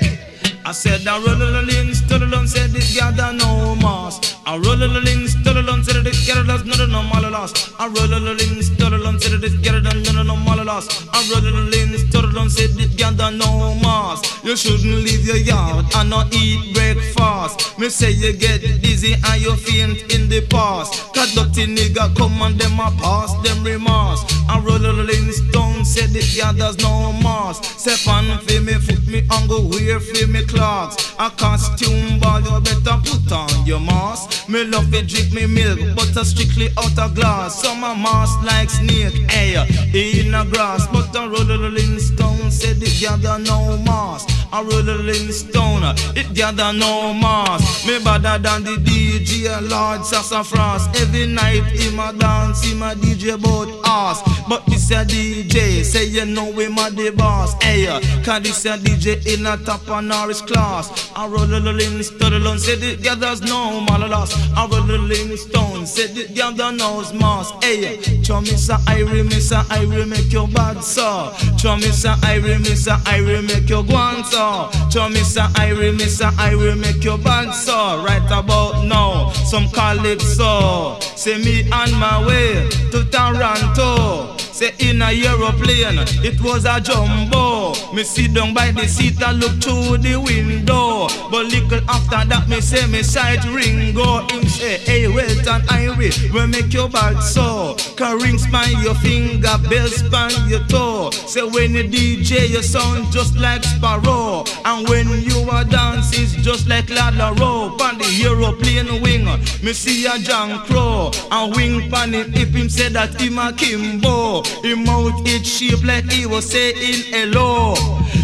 I said I roll a link, stood said this gather no moss. I roll a link, stood said this gather does not no more loss. I roll a link, stood said this gather does not no more loss. I roll a link, stood said this gather no moss. You shouldn't leave your yard and not eat breakfast. Me say you get dizzy and you faint in the past. Conducty nigga come and them a pass them remorse. I roll a link, stone said this gather no moss. Step on for me, foot me and go wear for me. Clocks. A costume ball, you better put on your mask. Me love it, drink me milk, but I strictly out of glass. Some a mask like snake, air in a grass. But a rolling stone said it gather no mask. A rolling stone, it gather no mask. Me better than the DJ, Lord Sassafras. Every night him a dance, him a DJ both ass. But this a DJ, say you know him a the boss, air. Cause this a DJ in a top and Norris class. I roll a rolling stone, said it gathers no malalas. I roll a rolling stone, said it gathers no mass. Hey, Chomisa Irie, Missa Irie, make your bad saw. Chomisa Irie, Missa Irie, make your guan saw. Chomisa Irie, Missa Irie, make your bad saw. Right about now, some calypso. Say me on my way to Toronto. Say in a aeroplane, it was a jumbo. Me sit down by the seat, I look through the window. But little after that, me say me sight Ringo. Him say, hey, wait and Irie, we make your back so. Cause rings span your finger, bells span your toe. Say when you DJ, your sound just like Sparrow. And when you are dance, it's just like Lala Row. On the aeroplane wing, me see a John Crow. And wing pan it, if him say that him a Kimbo. Him mouth it shape like he was saying hello.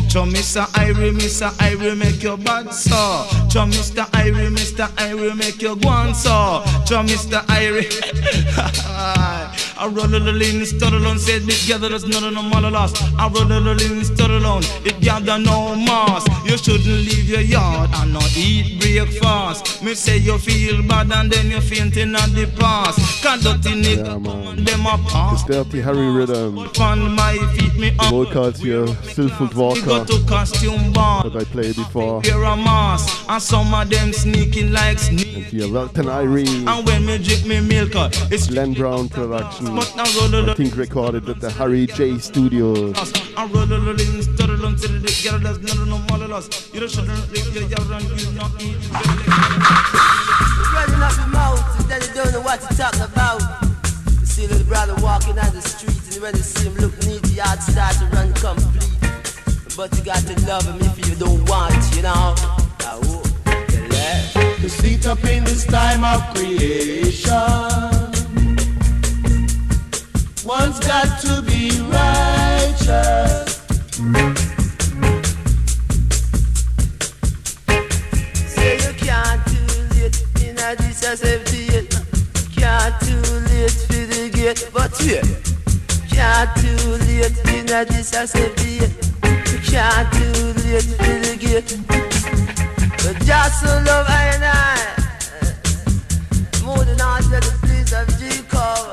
Chum Mr. Irie, make your bad saw. Chum Mr. Irie, make your guan saw. Chum Mr. Irie. I roll a lolin, stodalon, said this gather does not no malalas. I roll a lolin, stodalon, it gather no mass. You shouldn't leave your yard and not eat breakfast. Me say you feel bad and then you fainting at the past. Can't dirty nigga, them a pass. It's Dirty Harry Rhythm. The vocals here, Silfoot Walker. That I played before. And some of them sneaking like sneaking. And here, Welton Irene. And when me drink me milk, it's Glenn Brown Production. I think recorded at the Harry J Studios. I roll a rolling stone until the girl does not no more loss. You shouldn't leave your yard and you not eat. Running up your mouth, instead of don't know what to talk about. See little brother walking on the street, and when you see him look neat, your heart starts to run complete. But you got to love him if you don't want, you know. Oh, you left to sit up in this time of creation. One's got to be righteous. Say you can't do it in a disaster. Can't too late for the gate, but yeah. Can't too late in a disaster. Can't too late for the gate. But just so love I. More than all the place of Jacob.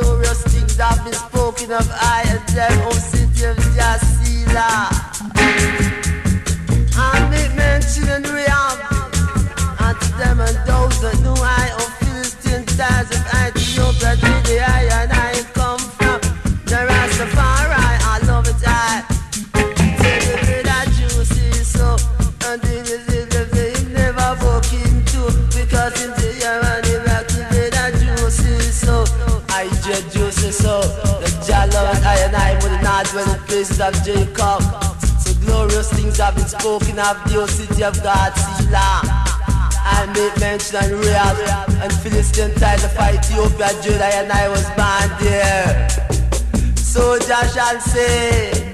Glorious things have been spoken of I and them, O city of Jasila. I make mention and rearm. Them and those that knew I of Philistine ties of Ethiopia to the eye and I come from the Rastafari, I love it I. Take the bread that you see so, and this is the thing never broke into, because in the Yemen they back the bread that you see so, I just juicy so, the Jah love it I and I would not when the places of Jacob, so glorious things have been spoken of the city of God, Selah. I made mention and real and Philistine tied of Ethiopia, Judah and I was born there. So Josh and say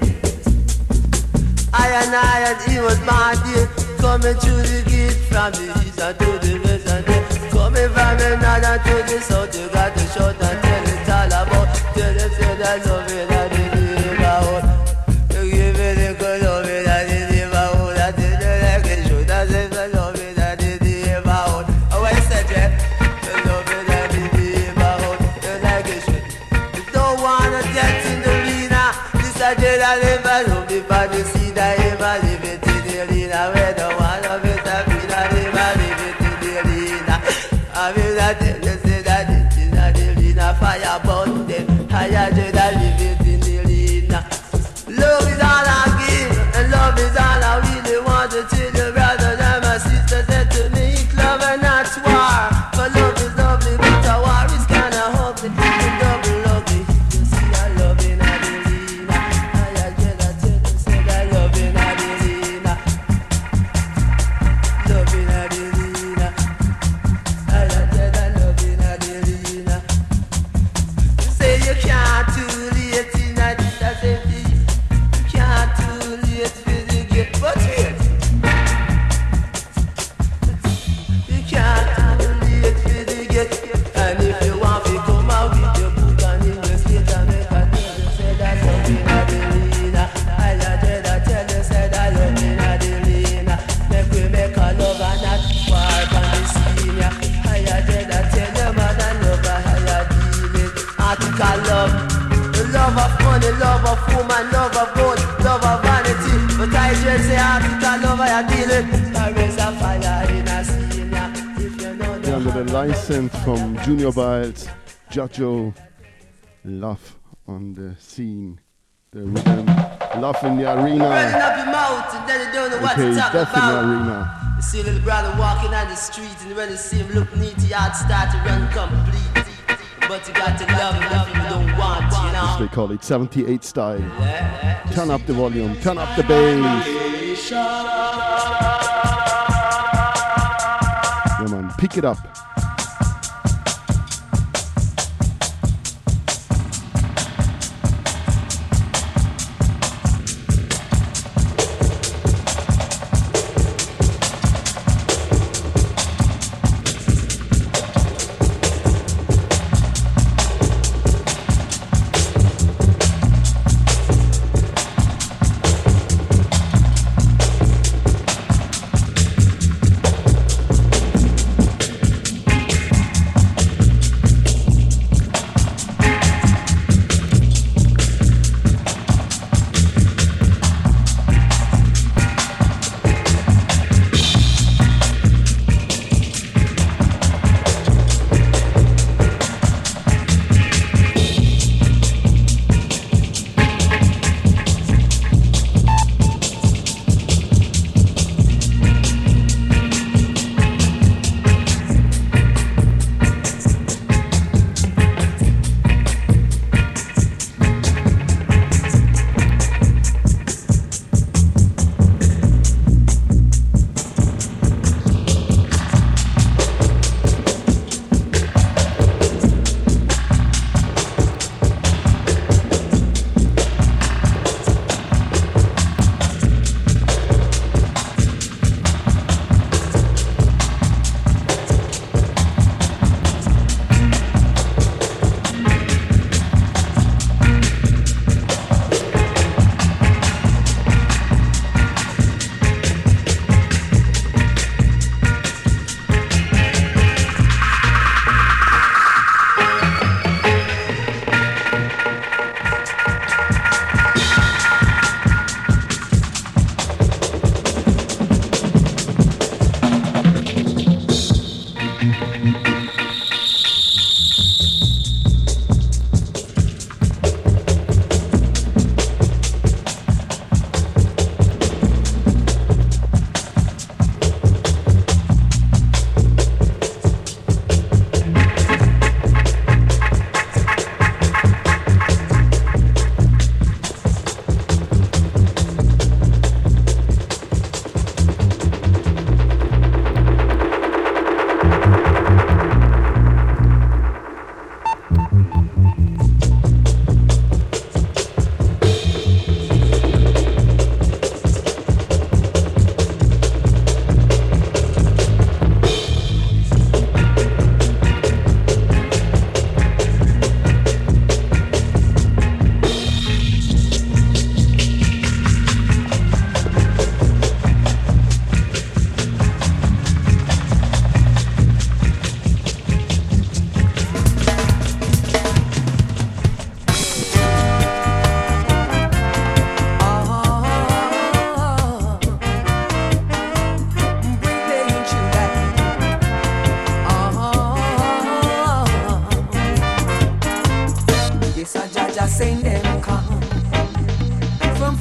I and he was born there. Coming through the gate from the east and to the west and there. Coming from the north and to the south, you got to shout and tell it all about. Tell it, tell it, I did, I live my room before the seed I am. I live it in the arena where the one of it I feel. I live, I live it in the arena. I mean, I tell you, say that it is not the arena. Fire burn them. I did, I live it in the arena. Love is all I give, and love is all I really want to tell you, brother. And my sister said to me, it's love and not war. For love is lovely, but a war is kind of ugly. License from Junior Biles, Jajo, Love on the Scene, the rhythm, Love in the Arena. Running up your mouth and then you don't know what to talk about. In the arena. You see a little brother walking on the street, and when you see him look neat, your heart start to run complete. But you got to love him, love you don't want, you know. As they call it, 78 style. Yeah. Turn up the volume, turn up the bass. Yeah man, pick it up.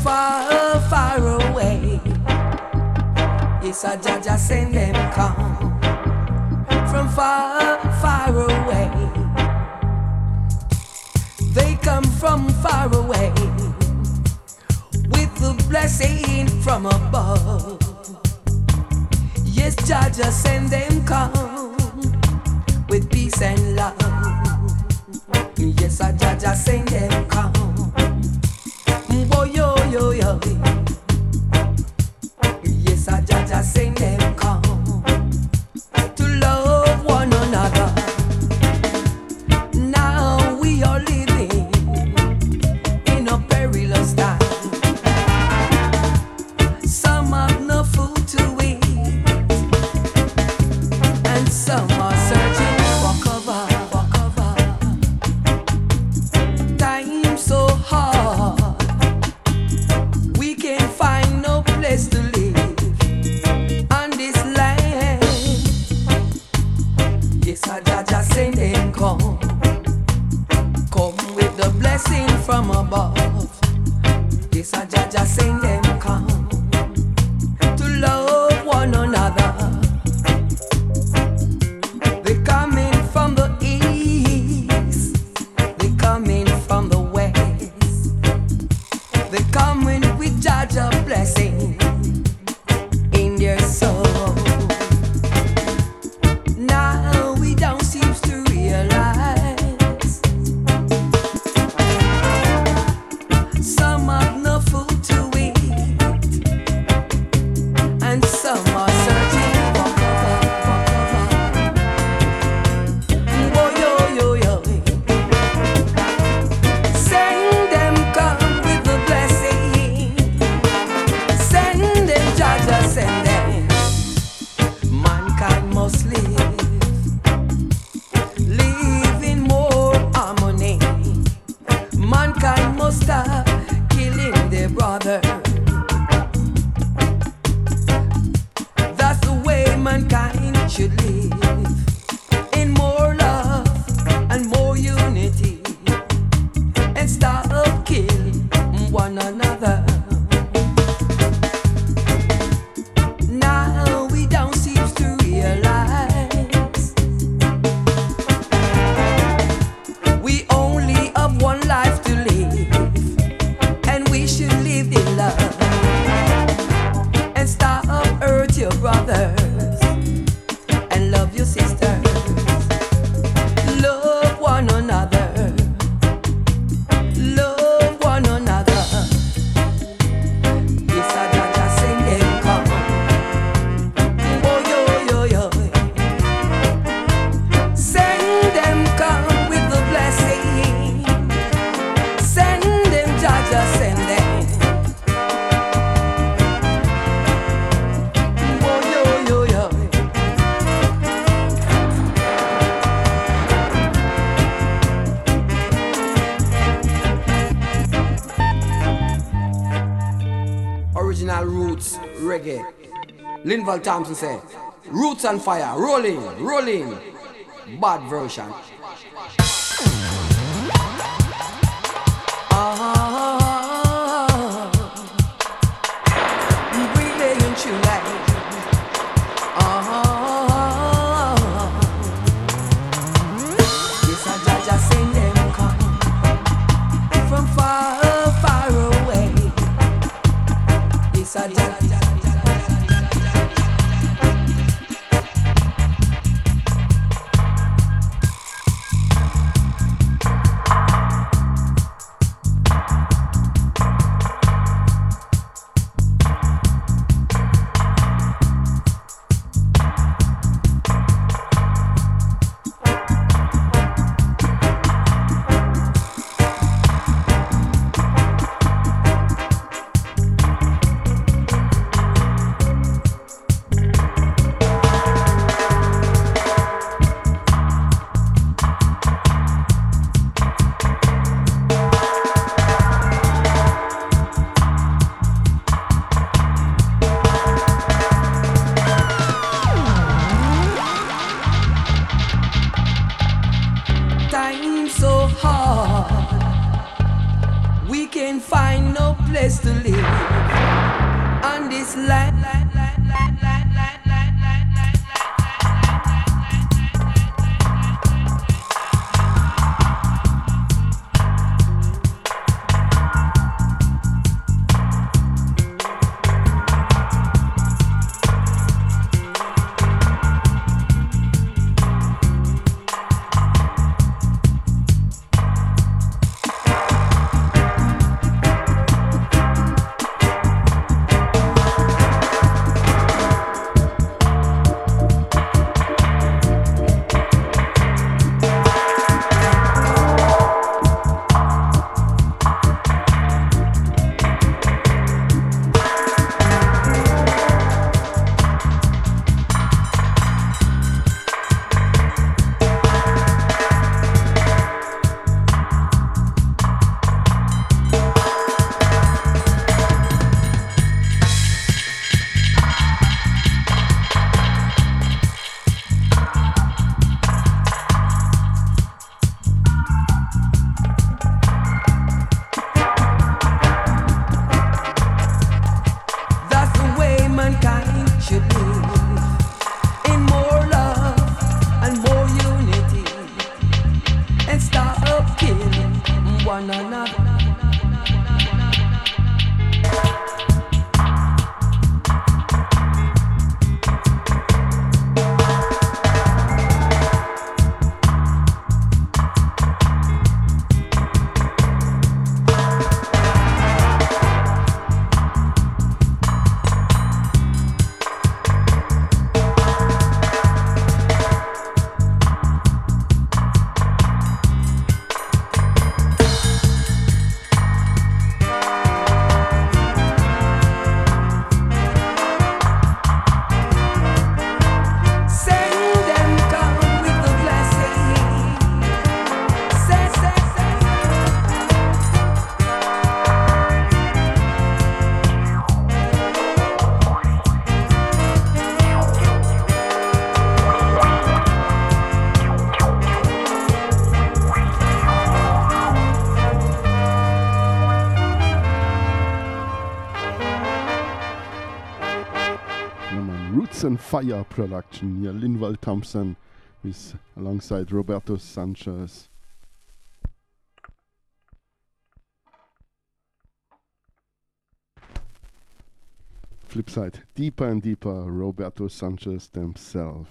far, far away. Yes, I Jah send them come from far, far away. They come from far away with the blessing from above. Yes, Jah send them come with peace and love. Yes, I Jah send them come. Boy, yo, yo, yo. Yes, I Jah send them come to love one another. Now we are living in a perilous time. Some have no food to eat, and some are searching for cover, for cover. Time's so hard. To live on this land. Yes, I Jah send them come. Come with the blessing from above. Yes, I Jah send them come to love one another. They coming from the east. They coming from the west. They coming with Jah blessing. Linval Thompson said, "Roots on fire, rolling, rolling." Bad version. this life. Fire production here, Linval Thompson with alongside Roberto Sanchez. Flip side, deeper and deeper, Roberto Sanchez themselves.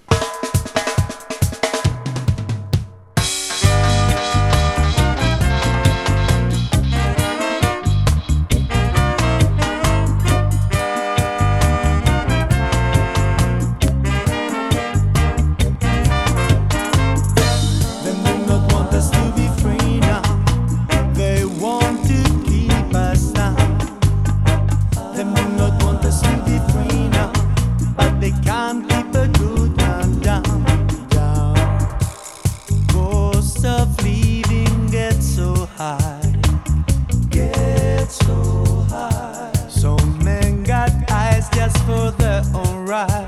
That's right.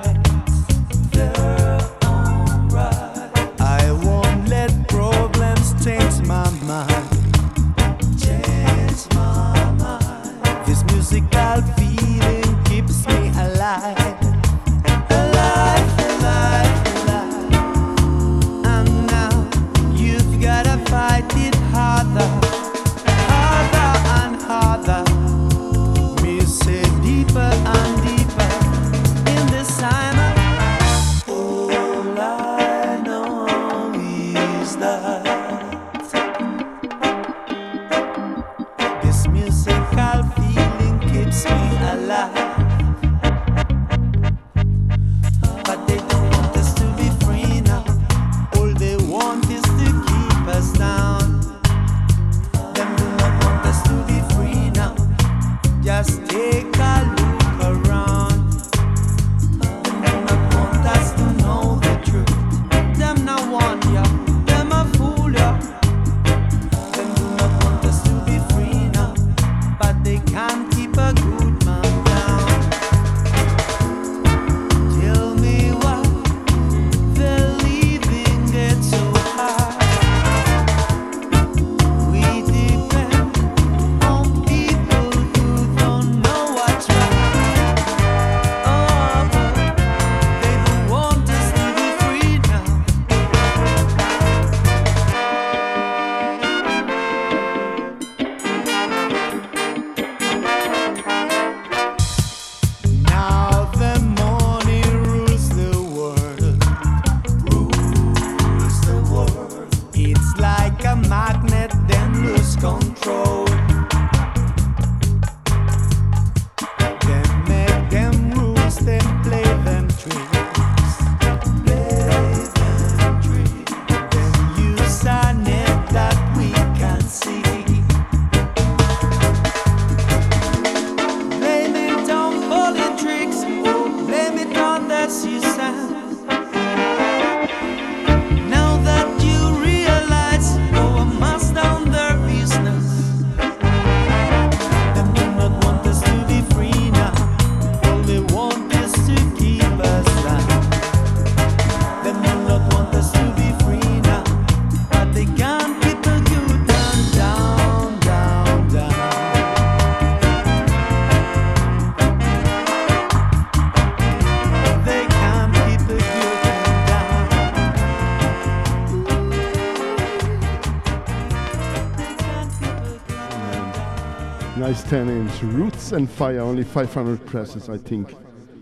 nice 10-inch Roots and Fire, only 500 presses, I think.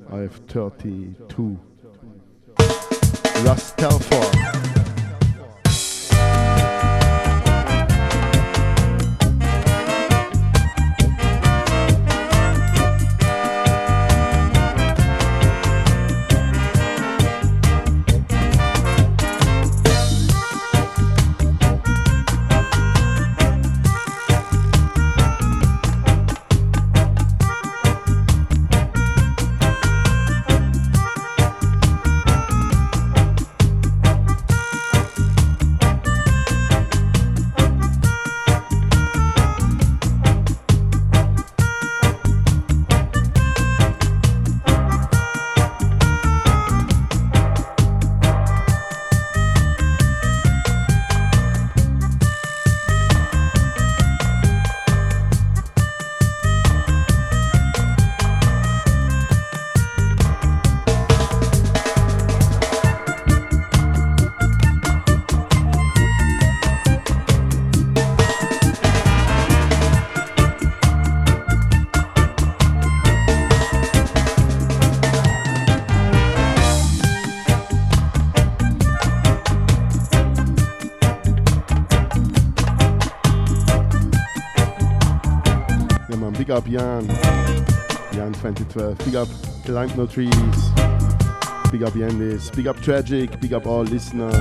I have 32. Russ Telford. Big up Jan 2012, big up Climb No Trees, big up Yandis, big up Tragic, big up all listeners.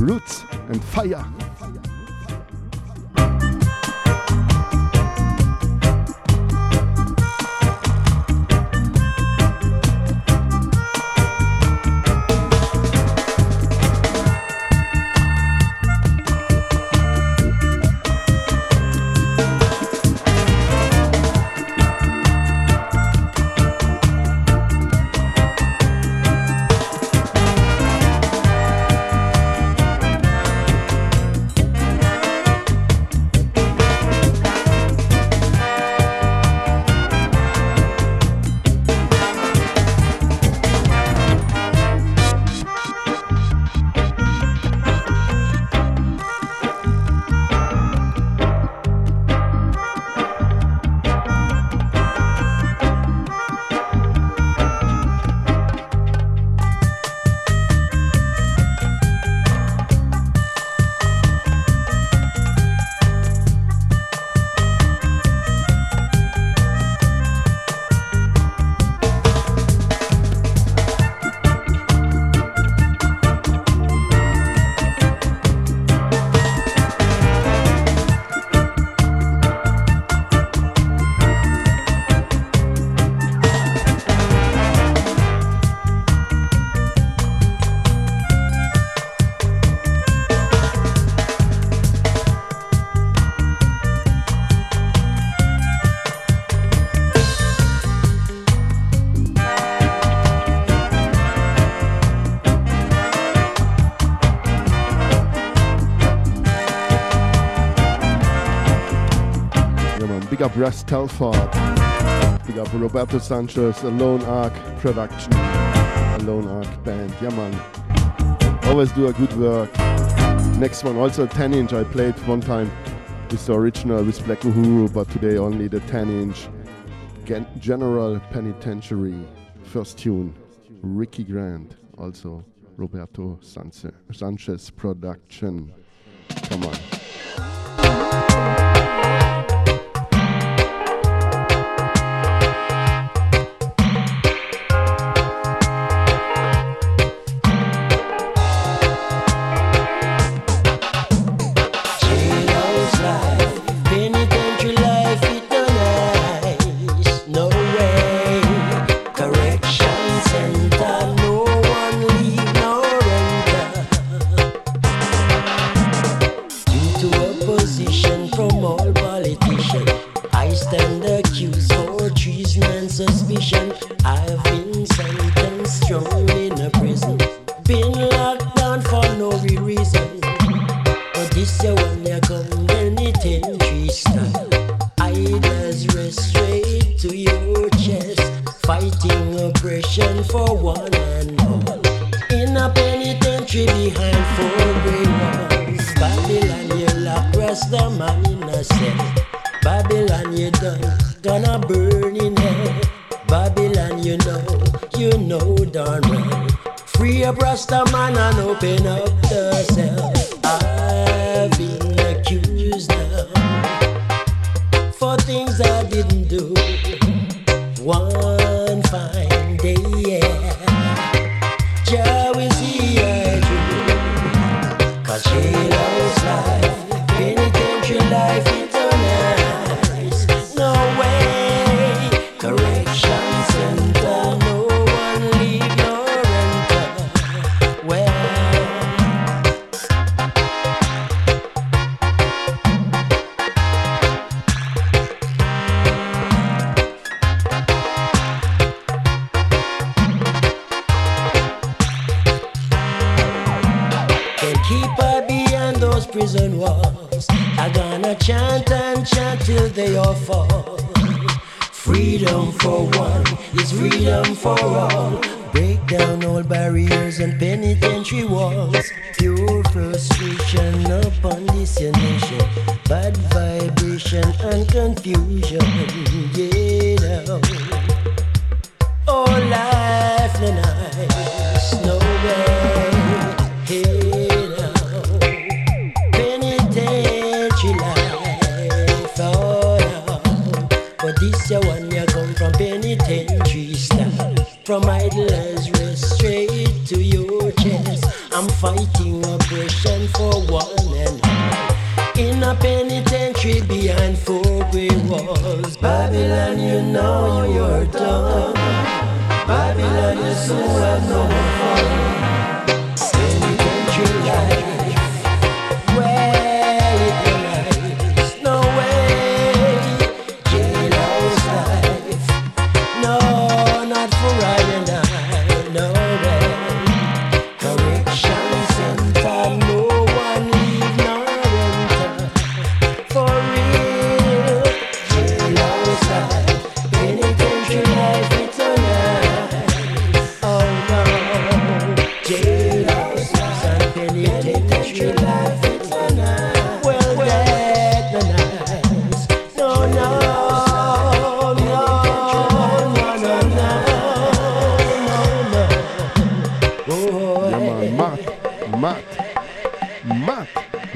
Roots and Fire. Big up Russ Telford, big up Roberto Sanchez, Alone Arc Production, Alone Arc Band, yeah man, always do a good work. Next one, also 10-inch, I played one time with the original with Black Uhuru, but today only the 10-inch, General Penitentiary, first tune, Ricky Grant, also Roberto Sanchez Production, come on. country behind four grey walls. Babylon, you lock Rasta man in a cell. Babylon, you done, gonna burn in hell. Babylon, you know darn well. Free up Rasta man and open up the cell. I've been accused now for things I didn't do. One fine day, yeah, Jah will see I do. 'Cause jailhouse life, penitentiary life, it's so nice. No way, correction center, no one leave your renter. Prison walls, I gonna chant and chant till they all fall. Freedom for one is freedom for all. Break down all barriers and penitentiary walls. Pure frustration upon this nation. Bad vibration and confusion. Get out. Oh, life no nice, no way. Hey. This one you come from penitentiary style. From idlers rest straight to your chest. I'm fighting oppression for one and all. In a penitentiary behind four grey walls. Babylon, you know you're done. Babylon, you soon have no one for. Penitentiary life, well it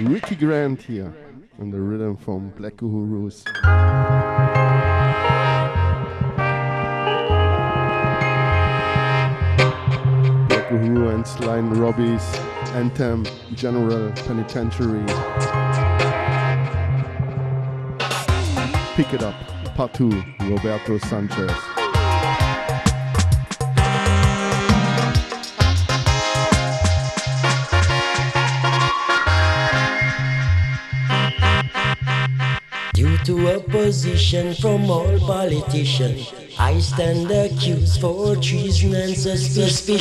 Ricky Grant here on the rhythm from Black Uhuru's. Black Uhuru and Slime Robbie's anthem, General Penitentiary. Pick it up, part 2, Roberto Sanchez. To opposition from all politicians, I stand accused for treason and suspicion.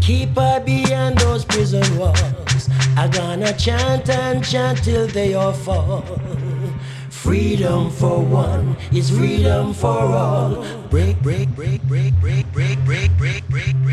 Keep her beyond those prison walls. I gonna chant and chant till they all fall. Freedom for one is freedom for all. Break, break, break, break, break, break, break, break, break, break, break.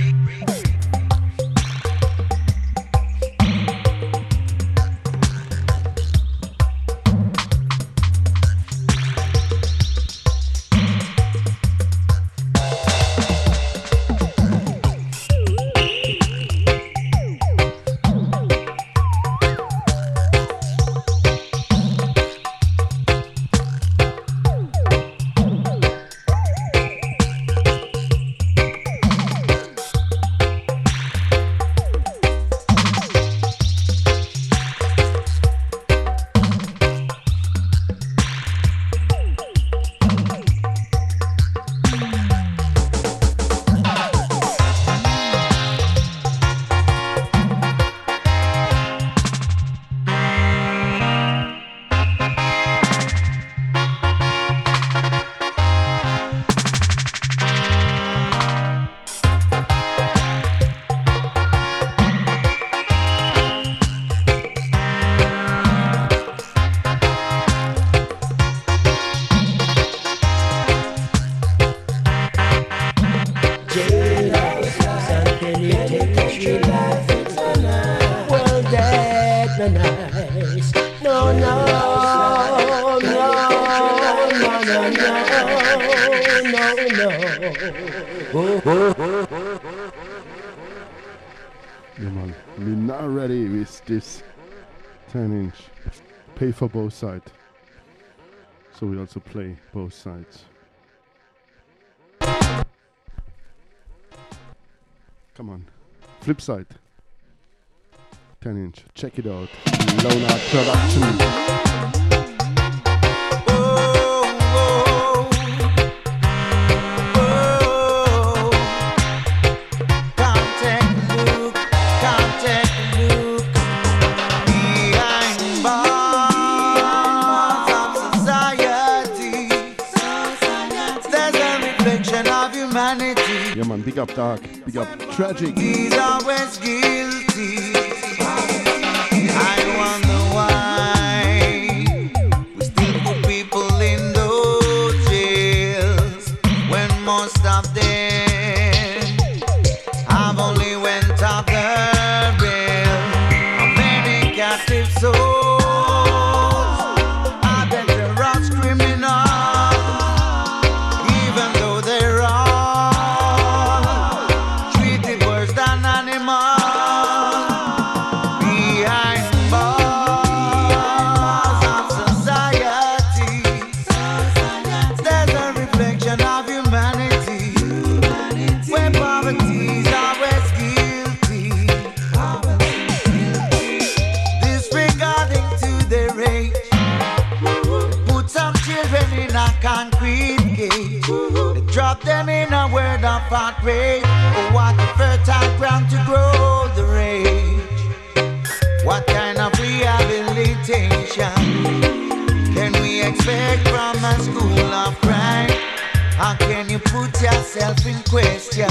Pay for both sides, so we also play both sides. Come on, flip side, 10-inch. Check it out, Alone Arc Production. Big up Dark, big up Tragic. He's always guilty. I wonder why we still put people in those jails when most of them have only went off the rail. How many captive souls? But oh, what a fertile ground to grow the rage. What kind of rehabilitation can we expect from a school of crime? How can you put yourself in question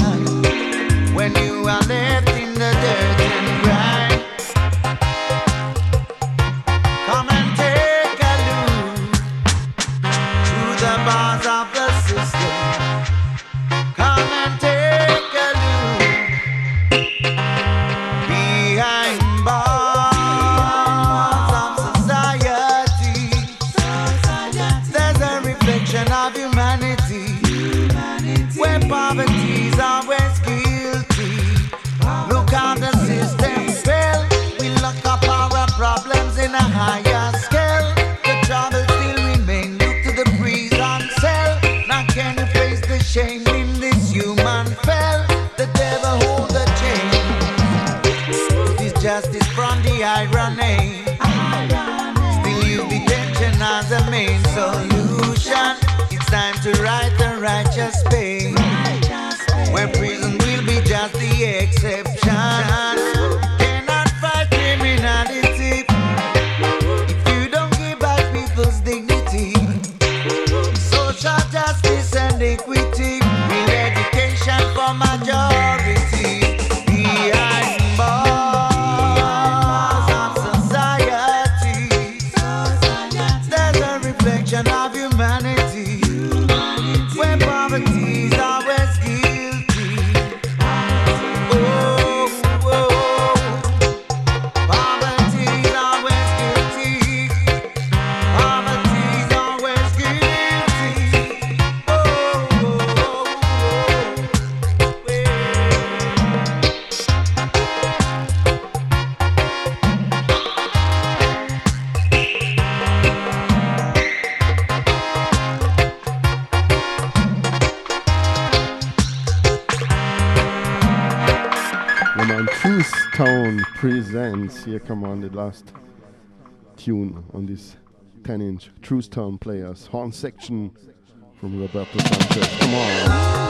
when you are left in the dirt and grime? and Truthtown presents. Here come on the last tune on this 10-inch. Truthtown Players, horn section from Roberto Sanchez. Come on.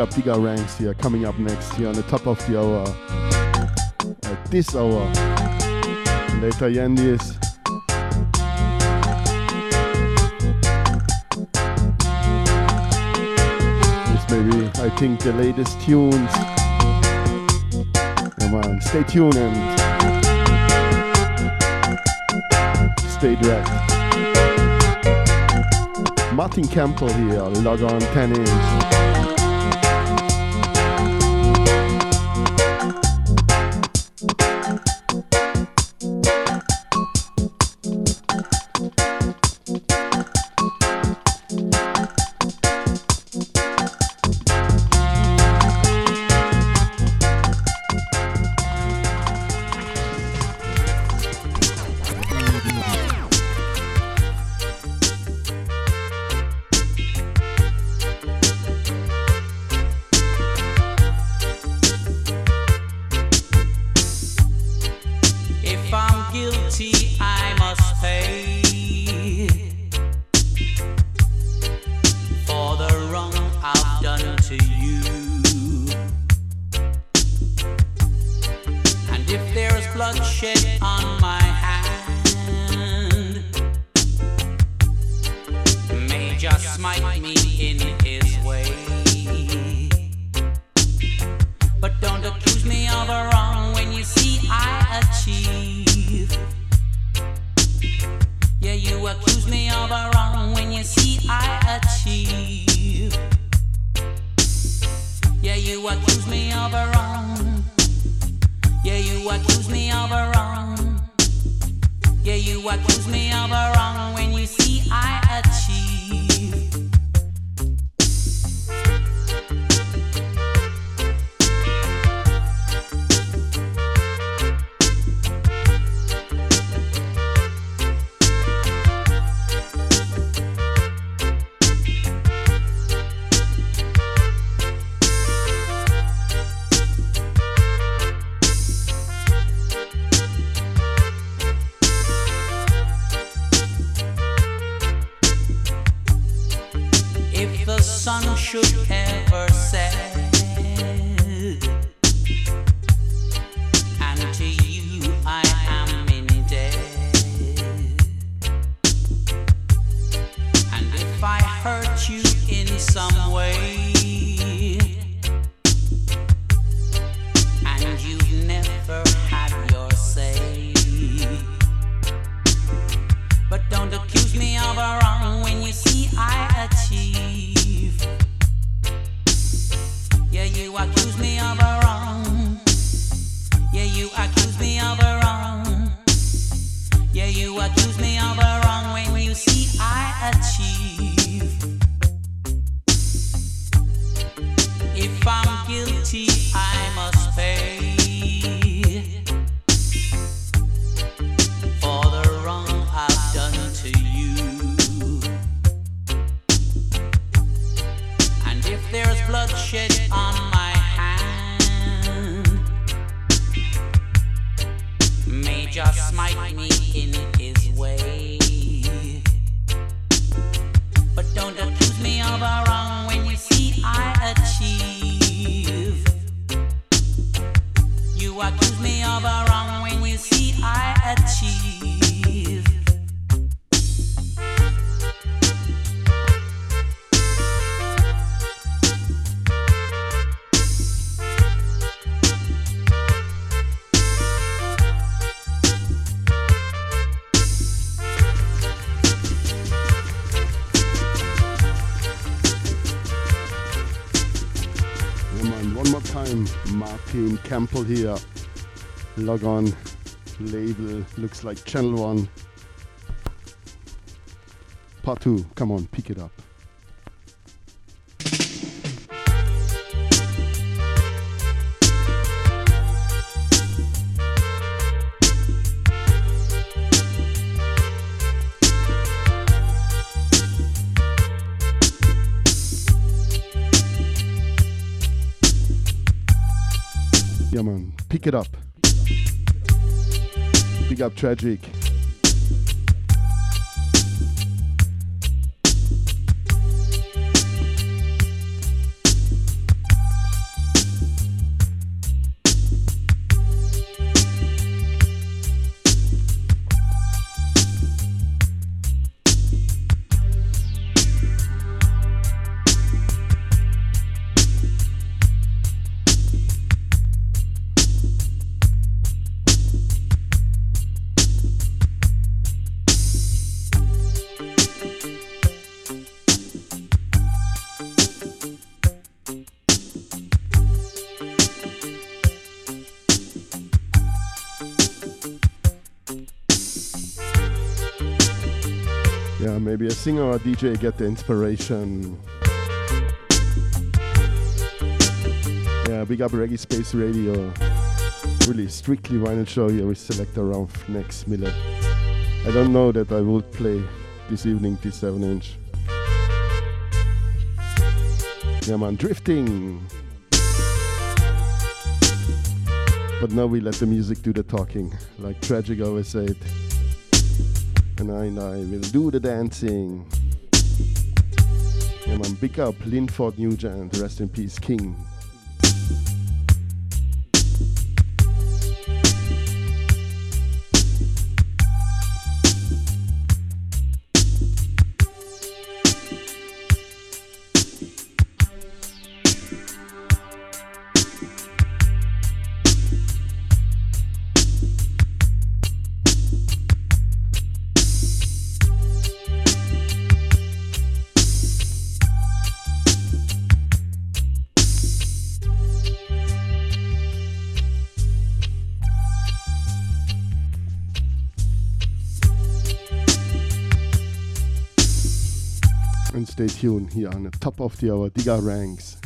up bigger ranks here coming up next here on the top of the hour. At this hour. Later, Yandis. This may be, I think, the latest tunes. Come on, stay tuned and stay direct. Martin Campbell here, log on 10 inch. King Campbell here, log on, label, looks like Channel One. Part 2, come on, pick it up. Pick it up. Big up Tragic. maybe a singer or a DJ get the inspiration. Yeah, big up Reggae Space Radio. Really strictly vinyl show here with selector Ruffneck Smille. I don't know that I would play this evening this 7-inch. Yeah man, drifting. But now we let the music do the talking, like Tragic always said. And I will do the dancing. Yeah man, big up Linford Nugent, rest in peace, King. Stay tuned here on the top of the hour, Digger Ranks.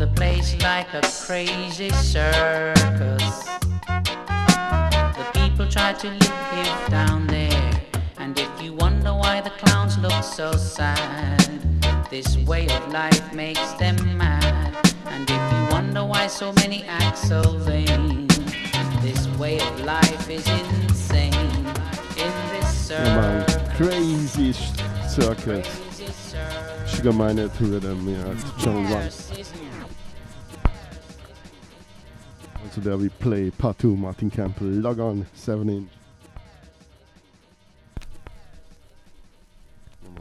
the place like a crazy circus. The people try to live down there, and if you wonder why the clowns look so sad, this way of life makes them mad. And if you wonder why so many act so vain, this way of life is insane. In this circus, crazy circus. Sugar Miner through them, yeah, Channel One. And so there we play part 2, Martin Campbell, Log On, 7-inch.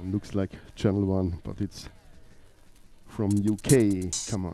Looks like Channel One, but it's from UK, come on.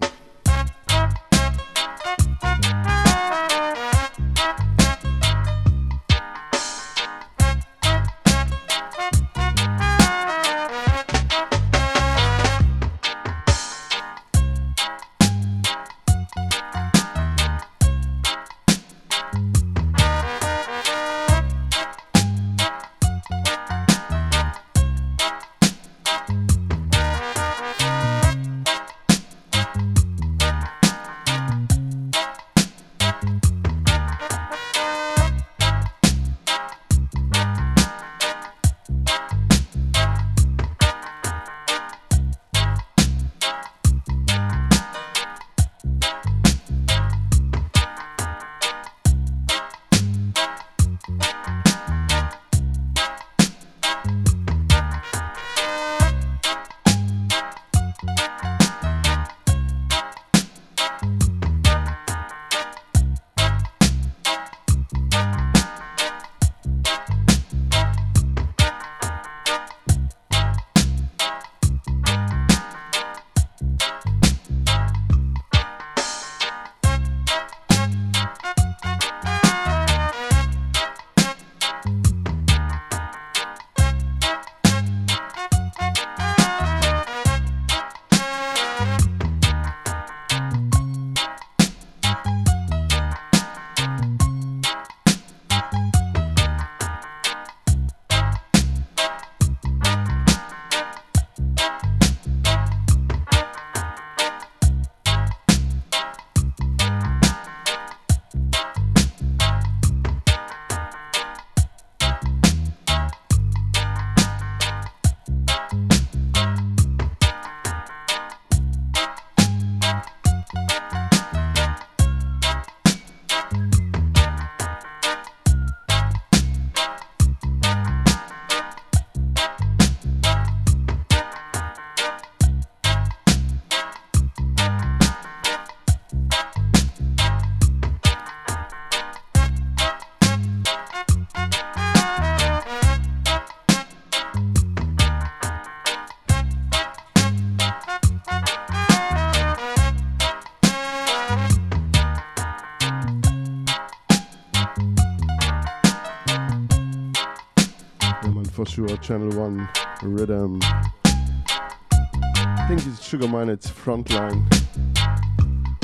Channel One rhythm. I think it's Sugar Miner, it's Frontline,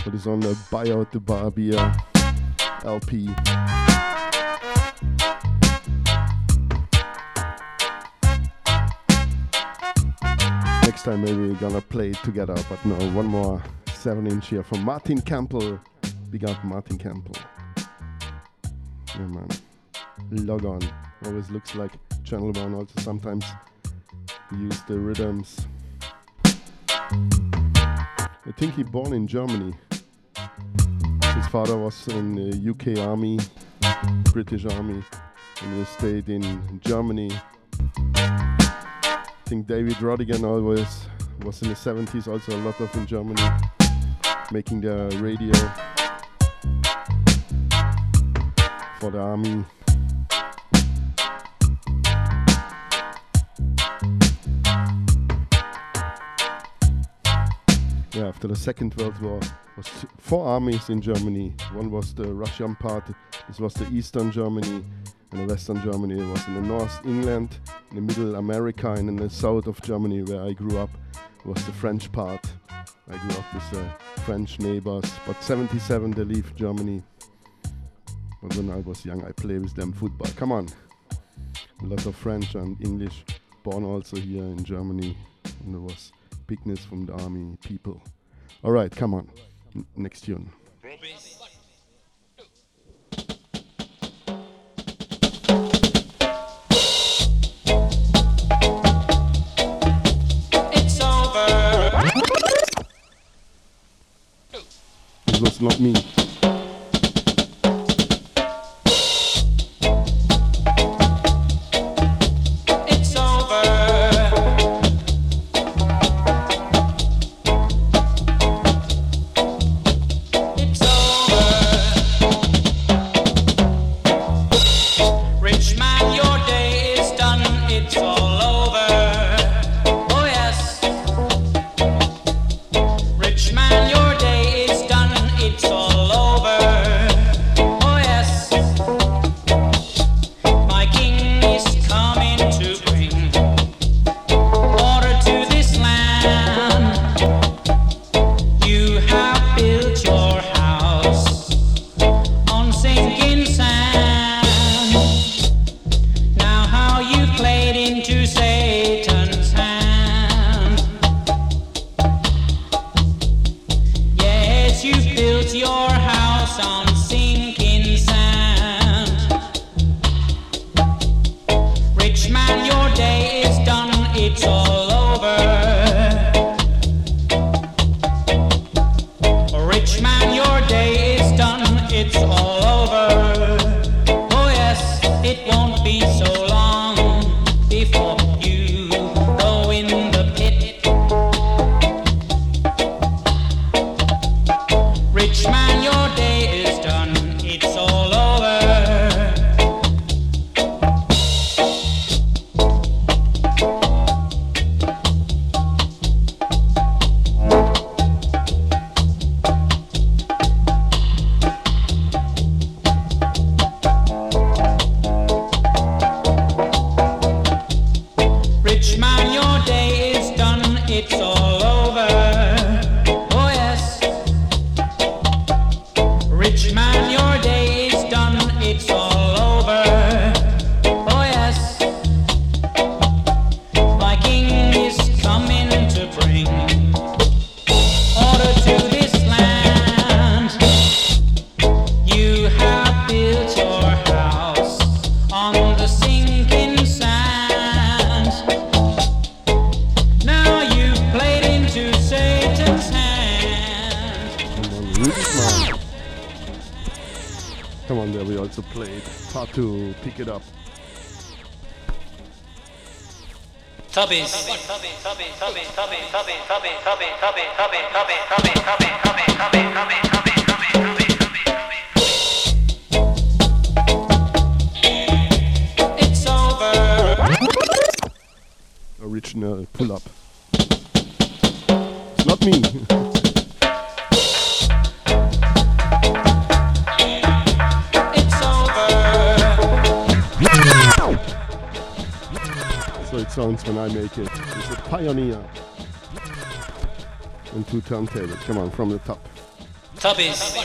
but it's on the Buy Out the Bar Beer LP. Next time maybe we're gonna play it together, but no, one more 7-inch here from Martin Campbell. Big up Martin Campbell. Yeah man, Log On. Always looks like Channel One also sometimes use the rhythms. I think he born in Germany. His father was in the UK Army, British Army, and he stayed in Germany. I think David Rodigan always was in the 70s also a lot of in Germany, making the radio for the army. Yeah, after the Second World War, was 4 armies in Germany. One was the Russian part, this was the Eastern Germany, and the Western Germany was in the North England, in the Middle America, and in the South of Germany, where I grew up, was the French part. I grew up with French neighbors, but 77 they leave Germany. But when I was young, I played with them football. Come on! A lot of French and English, born also here in Germany, and there was bigness from the army people. All right, come on. Next tune. It was not me. Pick it up. Tubbies. It's over. Original pull up. It's not me. Sounds when I make it. It's a pioneer. And two turntables. Come on, from the top. Tubbies.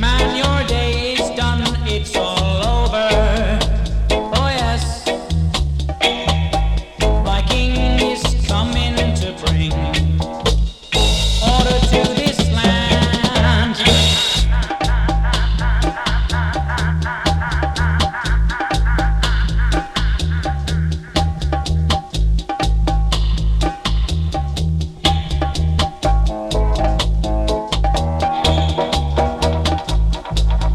Man, your day is done, it's all over. Oh yes, my king is coming to bring order to this land.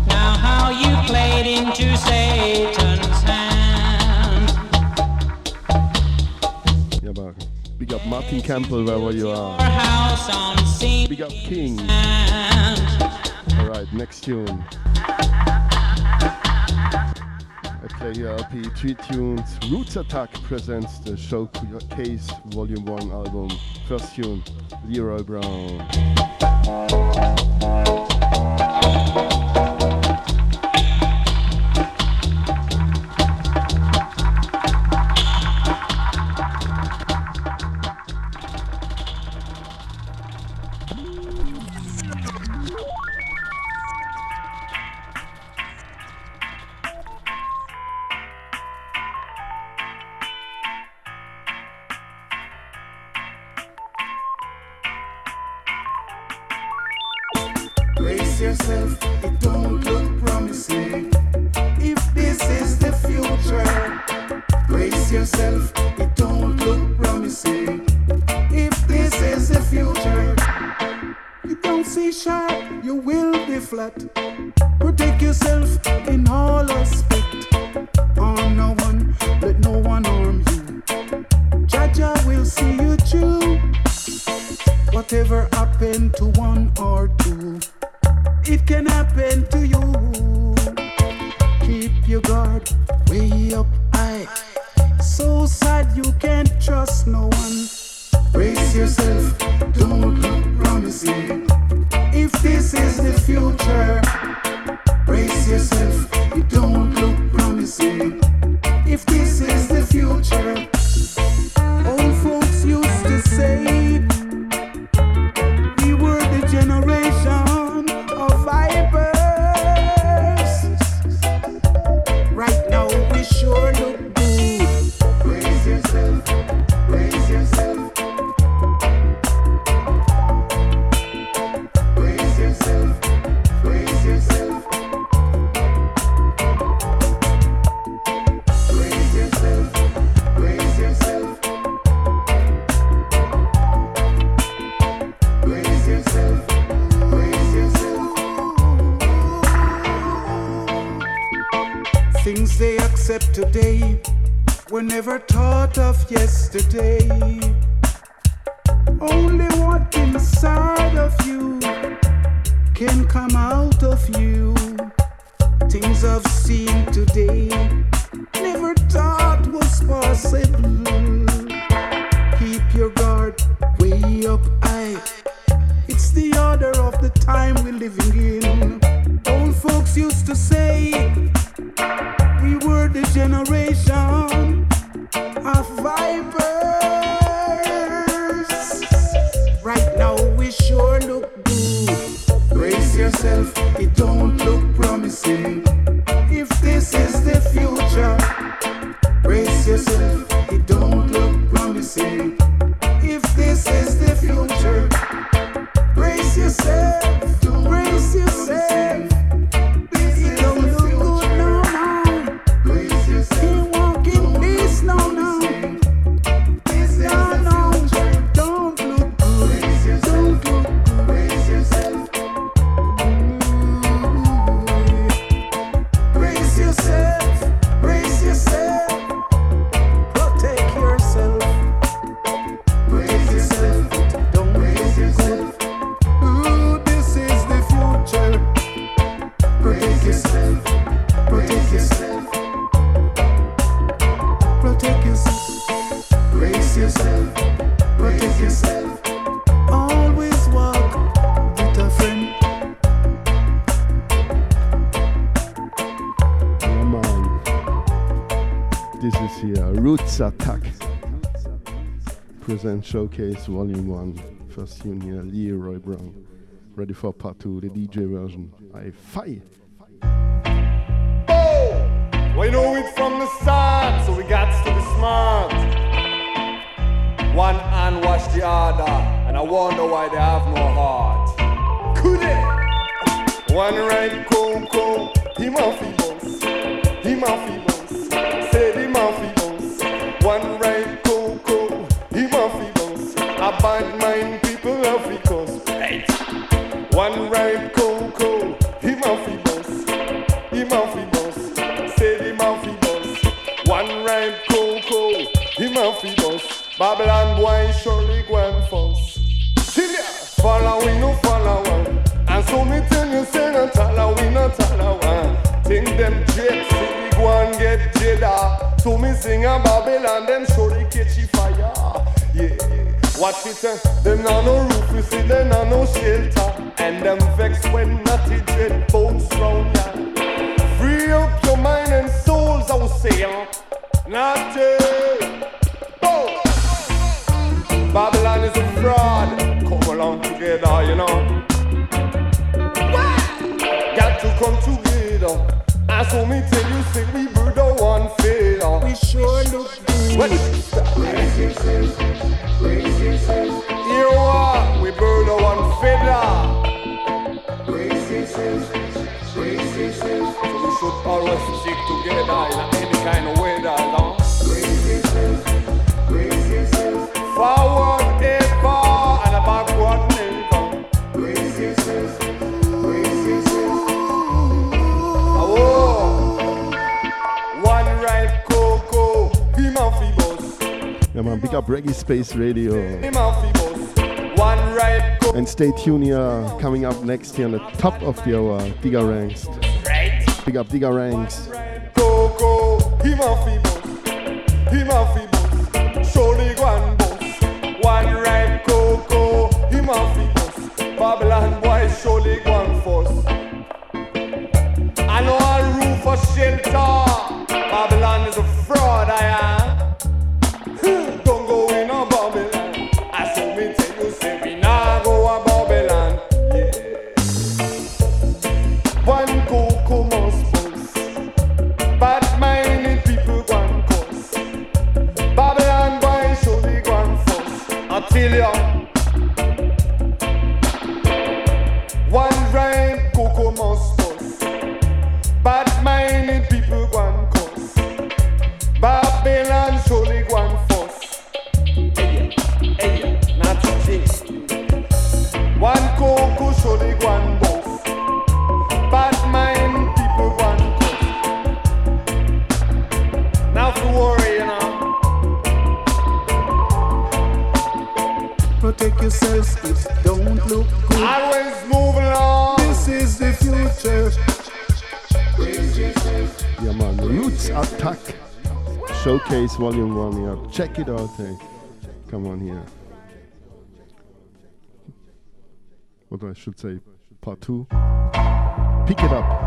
Now how you played into Satan's hand. Ja, aber big up Martin Campbell, wherever you are. Our house on sinking Big up King. sand. Alright, next tune. I play here LP 3 tunes. Roots Attack presents the Showcase Volume 1 album. First tune, Leroy Brown. Brace yourself, it don't look promising. If this is the future, brace yourself, it don't look promising. If this is the future, you don't see sharp, you will be flat. Protect yourself in all aspect. Harm no one, let no one harm you. Jah Jah will see you through. Whatever happened to one or two, it can happen to you. Keep your guard way up high, so sad you can't trust no one. Brace yourself, don't look promising. If this is the future, brace yourself, it don't look promising. If this is the future, old folks used to say we were the generation of vipers. Right now we sure look good. Brace yourself, brace yourself, brace yourself, brace yourself, brace yourself, brace yourself, brace yourself, brace yourself. Things they accept today were never thought of yesterday. Only what inside of you can come out of you. Things I've seen today never thought was possible. Keep your guard way up high. It's the order of the time we're living in. Old folks used to say we were the generation of vipers. Right now we sure look good. Brace yourself, it don't look promising. If this is the future, brace yourself, it don't look promising. If this is the future, brace yourself, brace yourself. It don't look good no now. Brace yourself, Can't walk in this no now. this is No the future. no, don't look good. Brace yourself, Don't look brace yourself, brace yourself, brace yourself. Protect yourself, brace yourself, don't brace yourself. Ooh, this is the future. Protect yourself, protect yourself, protect yourself, brace yourself, protect yourself. Always walk with a friend. Come on. This is here, Roots Attack presents Showcase Volume 1. First tune here, Leroy Brown. Ready for part two, the DJ version. I fire. Oh, we know it from the start, so we got to be smart. One hand wash the other, and I wonder why they have no heart. Could it? One right coco, him a fi bounce, him a fi bounce, say him a fi bounce. One right coco, him a fi bounce. A bad mind people love fi cause. One ripe cocoa, he mouthy boss, he mouthy boss, say the mouthy boss. One ripe cocoa, he mouthy boss. Babylon boy surely gone false. Follow we no follow one, and so me tell you say no tell we no tell one. Think them jets, see we go and get jada. So me sing a Babylon, them surely catchy fire. Yeah. Watch it, them na no roof, you see, them na no shelter. And them vex when naughty dread bones round ya. Free up your mind and souls, I will say, naughty. Oh. Babylon is a fraud, come along together, you know. What? Got to come together. I saw me tell you, sick me brother one failure. We sure look good. What? Brace yourself. Here we burn one feather. Brace yourself. Brace yourself. So we should always stick together in any kind of weather, no? Brace yourself. Brace yourself. Forward ever and a backward never. Brace yourself. Brace yourself. Oh, one ripe cocoa, him a fi boss. Yeah man, big up Reggae Space Radio. And stay tuned here, coming up next here on the top of the hour, Digger Ranks. Big up Digger Ranks. One ripe cocoa, him a fi boss. Babylon boy surely gone force. I know a roof for shelter. Babylon is a fraud, I am. Showcase Volume 1 here. Yeah. Check it out, hey. Come on here. What I should say, part 2. Pick it up.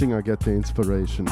singer get the inspiration.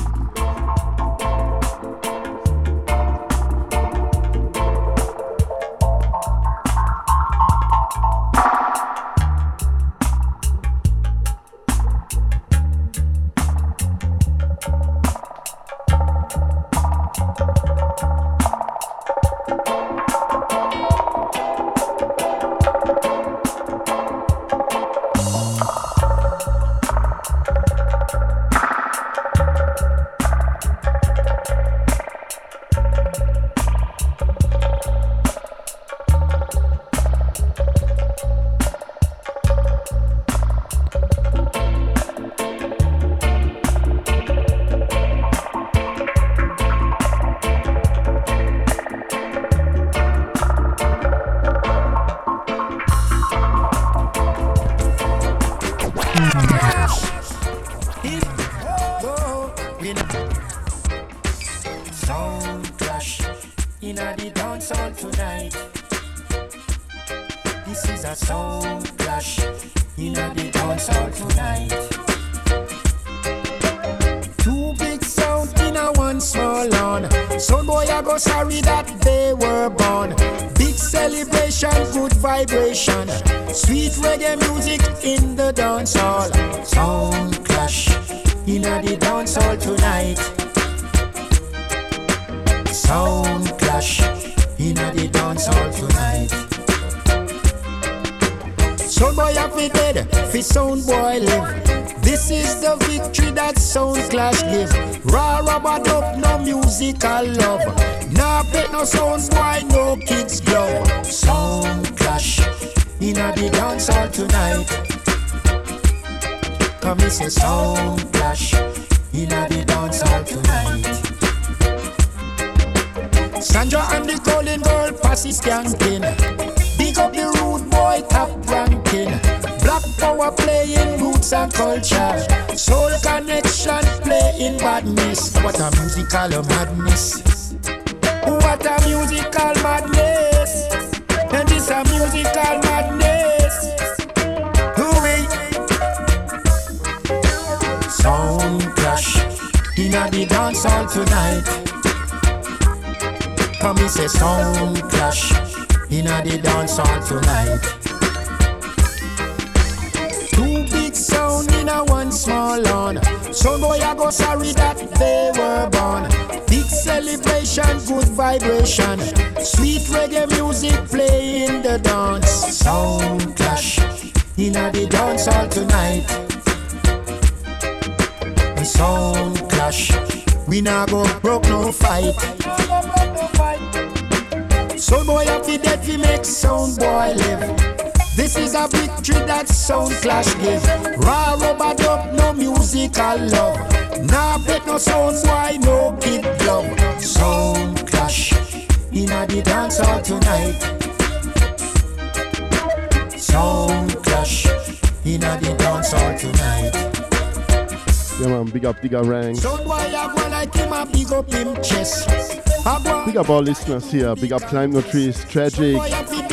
Big up all listeners here. Big up Climb No Trees, Tragic.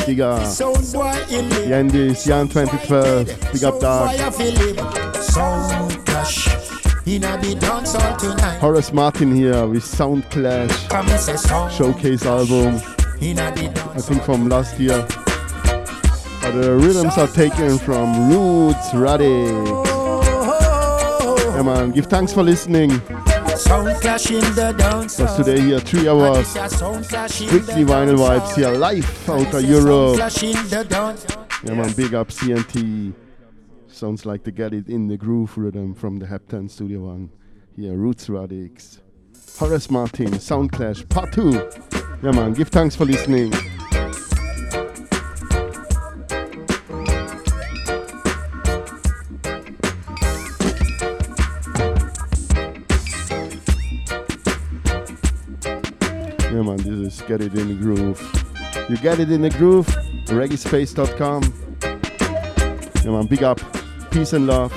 Big up Yandis, Jan 2012. Big up Dark. Horace Martin here with Sound Clash showcase album, I think from last year. But the rhythms are taken from Roots, Radix. Yeah man, give thanks for listening. Sound clash in the dance. That's today here, 3 hours. Strictly vinyl vibes here, live out of Europe. Yeah man, big up CNT. Sounds like they get it in the groove rhythm from the Heptan Studio One. Here, Roots Radix, Horace Martin, Sound Clash Part 2. Yeah man, give thanks for listening. Yeah man, this is Get It In The Groove. You get it in the groove, Reggaespace.com. Yeah man, big up, peace and love.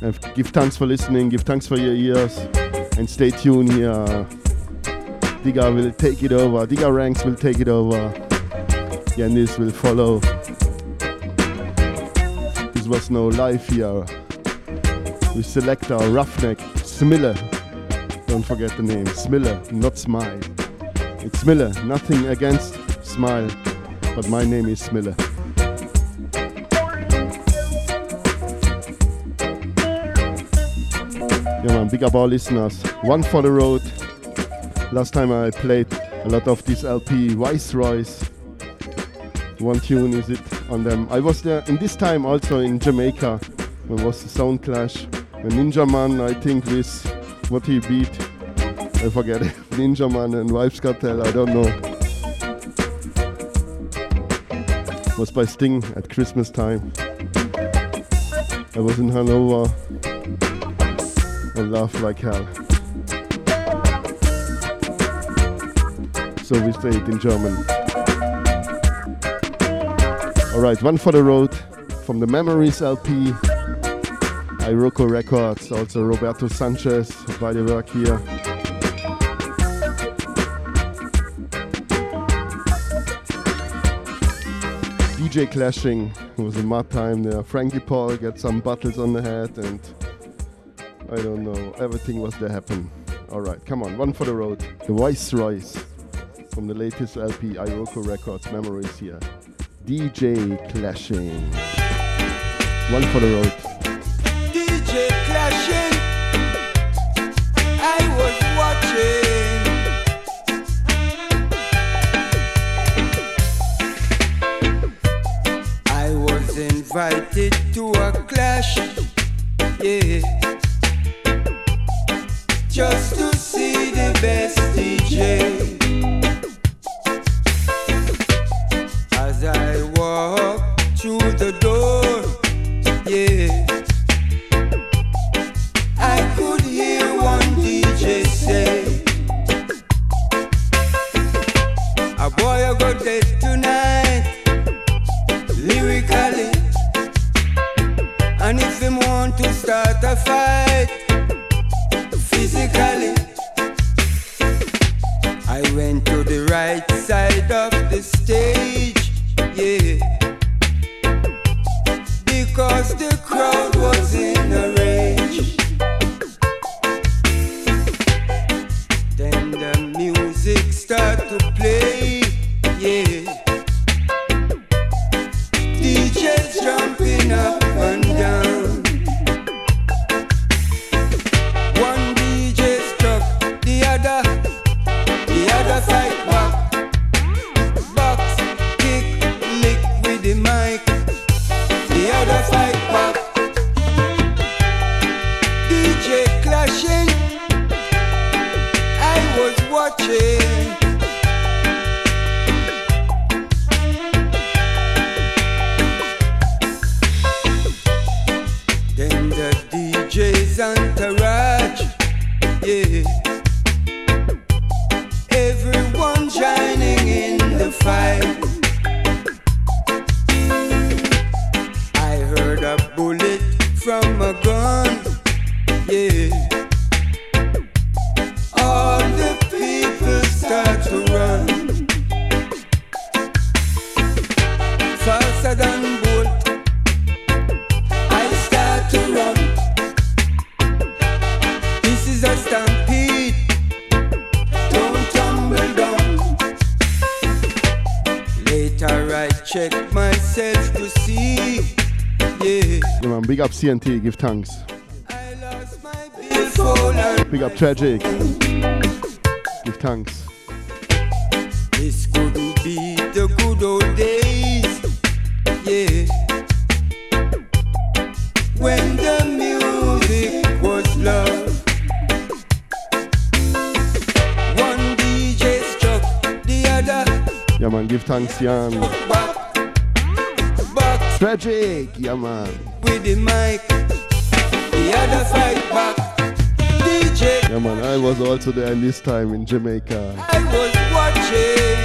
And give thanks for listening, give thanks for your ears. And stay tuned here. Digger will take it over, Digger Ranks will take it over. Yandis will follow. This was no live here. with selector Ruffneck Smille. Don't forget the name, Smille, not Smile. It's Smille, nothing against Smile, but my name is Smille. Yeah man, big up our listeners. One for the road. Last time I played a lot of this LP, Viceroy's. One tune is it on them. I was there in this time also in Jamaica. There was the Sound Clash. The Ninja Man, I think, with what he beat. I forget. Ninja Man and Vibes Cartel, I don't know. It was by Sting at Christmas time. I was in Hanover. I laughed like hell. So we stayed in German. Alright, one for the road from the Memories LP, Iroko Records, also Roberto Sanchez by the work here. DJ Clashing, it was a mad time there. Frankie Paul got some bottles on the head and I don't know, everything was there happen. Alright, come on, one for the road. The Viceroy's from the latest LP, Iroko Records, Memories here. DJ Clashing. One for the road. DJ Clashing. I was watching. I was invited to a clash. Yeah. Just to see the best DJ. I walk through the door, yeah. I could hear one DJ say, a boy I got dead tonight, lyrically. And if him want to start a fight, physically. I went to the right side of the stage. Yeah, because the crowd was in a rage. Then the music started to play. Yeah, DJs jumping up and down. One DJ struck the other fight back. DJ Clashing, I was watching. Then the DJ's entourage, yeah. Everyone shining in the fight. A bullet from a gun, yeah. All the people start to run. Faster than Bolt, I start to run. This is a stampede, don't tumble down. Later I check myself to see. Yeah, man, big up CNT, give thanks. I lost my beautiful. Big up Tragic, give thanks. This could be the good old days, yeah. When the music was love. One DJ struck the other. Yeah man, give thanks, Jan. Tragic, yeah man. With the mic, the other fight back. DJ. Yeah man, I was also there this time in Jamaica. I was watching.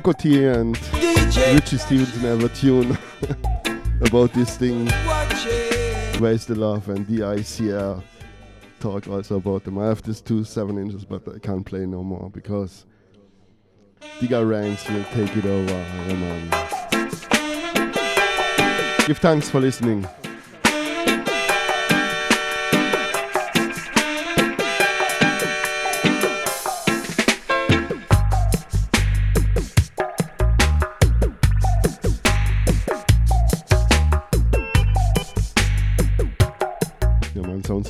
Cocotier and DJ Richie Stevens never tune about this thing. Where's the love and DICL talk also about them. I have this 2 7-inches, but I can't play no more because Digga Ranks will take it over. Yeah man. Give thanks for listening.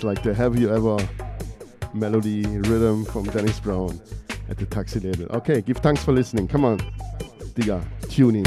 like the Have You Ever melody rhythm from Dennis Brown at the Taxi label. Okay, give thanks for listening. Come on, Digga, tune in.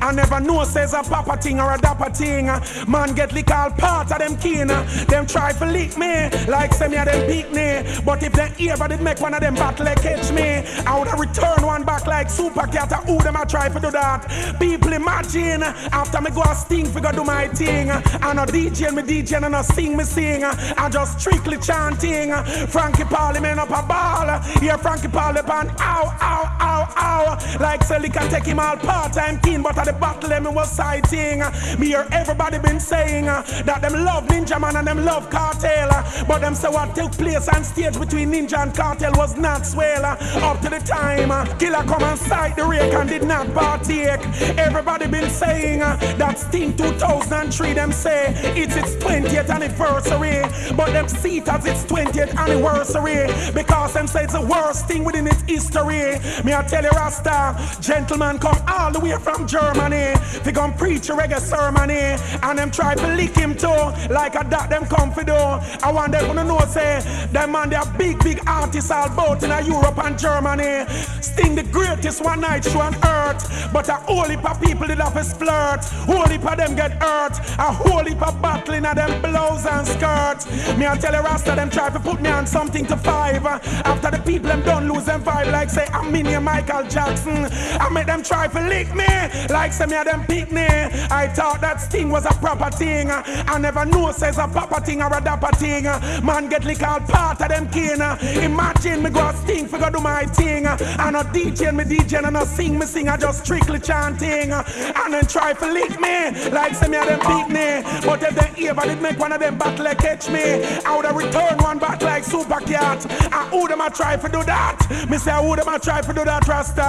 I never know says a papa thing or a dapper thing. Man get lick all part of them kin. Them try to lick me like some of them beat me. But if they ever did make one of them battle like catch me, I would have returned one back like Super Cat. Who them a try to do that? People imagine after me go a sting figure do my thing. I no DJ me DJ and I no sing me sing. I just strictly chanting. Frankie Pauli man up a ball. Yeah, Frankie Pauli pan ow ow ow. Like Sally can take him all part-time king, but at the battle them was sighting. Me hear everybody been saying that them love Ninja Man and them love Cartel, but them say what took place on stage between Ninja and Cartel was not swell. Up to the time Killer come and sight the rake and did not partake. Everybody been saying that Sting 2003 them say it's its 20th anniversary, but them see it as its 20th anniversary because them say it's the worst thing within its history. Me I tell you right Rasta. Gentlemen come all the way from Germany. They come preach a reggae ceremony. And them try to lick him too. Like a dot them come for do. I want them to know say them man they are big big artists all both in Europe and Germany. Sting the greatest one night show on earth. But a whole heap of people did have a flirt. Whole heap of them get hurt. A whole heap of battling of them blows and skirts. Me I tell the Rasta them try to put me on something to five. After the people them don't lose them vibe like say I'm Minnie Michael Jackson. I make them try to lick me like say me a them picnic. I thought that sting was a proper thing. I never knew says a proper thing or a dapper thing. Man get lick all part of them kin. Imagine me go a sting for go do my thing. I no DJ me DJ and no sing me sing. I just strictly chanting. And then try to lick me like say me a them picnic. But if they ever did make one of them battle like catch me, I would have returned one back like Super Cat. And who them a try to do that? Me say who them a try to do that, Rasta?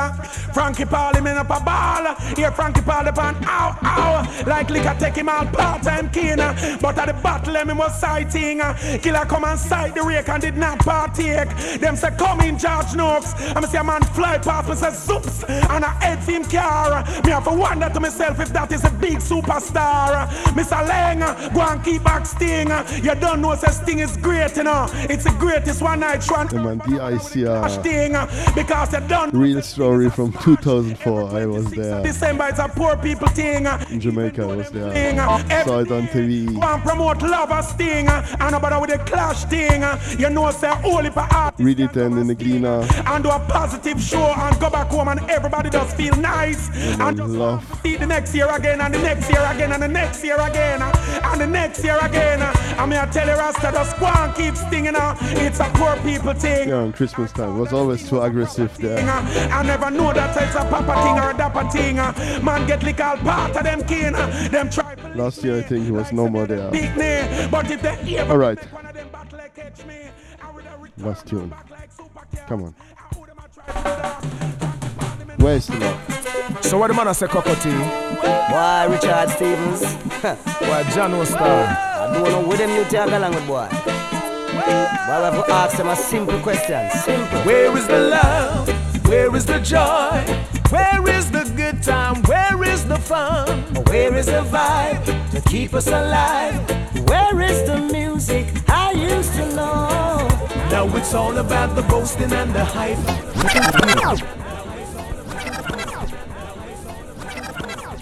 Frankie Paul him in up a ball. Here Frankie Paul up and ow ow. Like liquor take him out part time king. But at the battle him was sighting. Killer come and sight the rake and did not partake. Them say come in George Nooks. And me say a man fly past me say zoops. And I head for him car. Me have to wonder to myself if that is a big superstar. Mr. Leng, go and keep back Sting. You don't know say Sting is great, you know. It's the greatest one night show. Yeah, man, because they done real story from 2004. I was there. December is a poor people thing. In Jamaica, I was there. Saw it on TV. Go and promote lovers thing. And about with the clash thing. You know, say only for art. Read it and in the Gina. And do a positive show and go back home and everybody does feel nice. And just love. See the next year again and the next year again and the next year again and the next year again. I mean, I tell you, Rasta, just go and keep stinging. It's a poor people thing. Yeah, on Christmas time, it was always too aggressive there. I never know that it's a papa thing or a dapper thing. Man, get lick all part of them kin. Them try. Last year, I think he was no more there. But if they ever all right. Last tune. Come on. Where's the love? So what the man I say, cockatoo? Boy, Richard Stevens. Boy, John O'Star. I don't know where them you tag along with, boy. Well, I've asked them a simple question. Simple. Where is the love? Where is the joy? Where is the good time? Where is the fun? Where is the vibe to keep us alive? Where is the music I used to know? Now it's all about the boasting and the hype.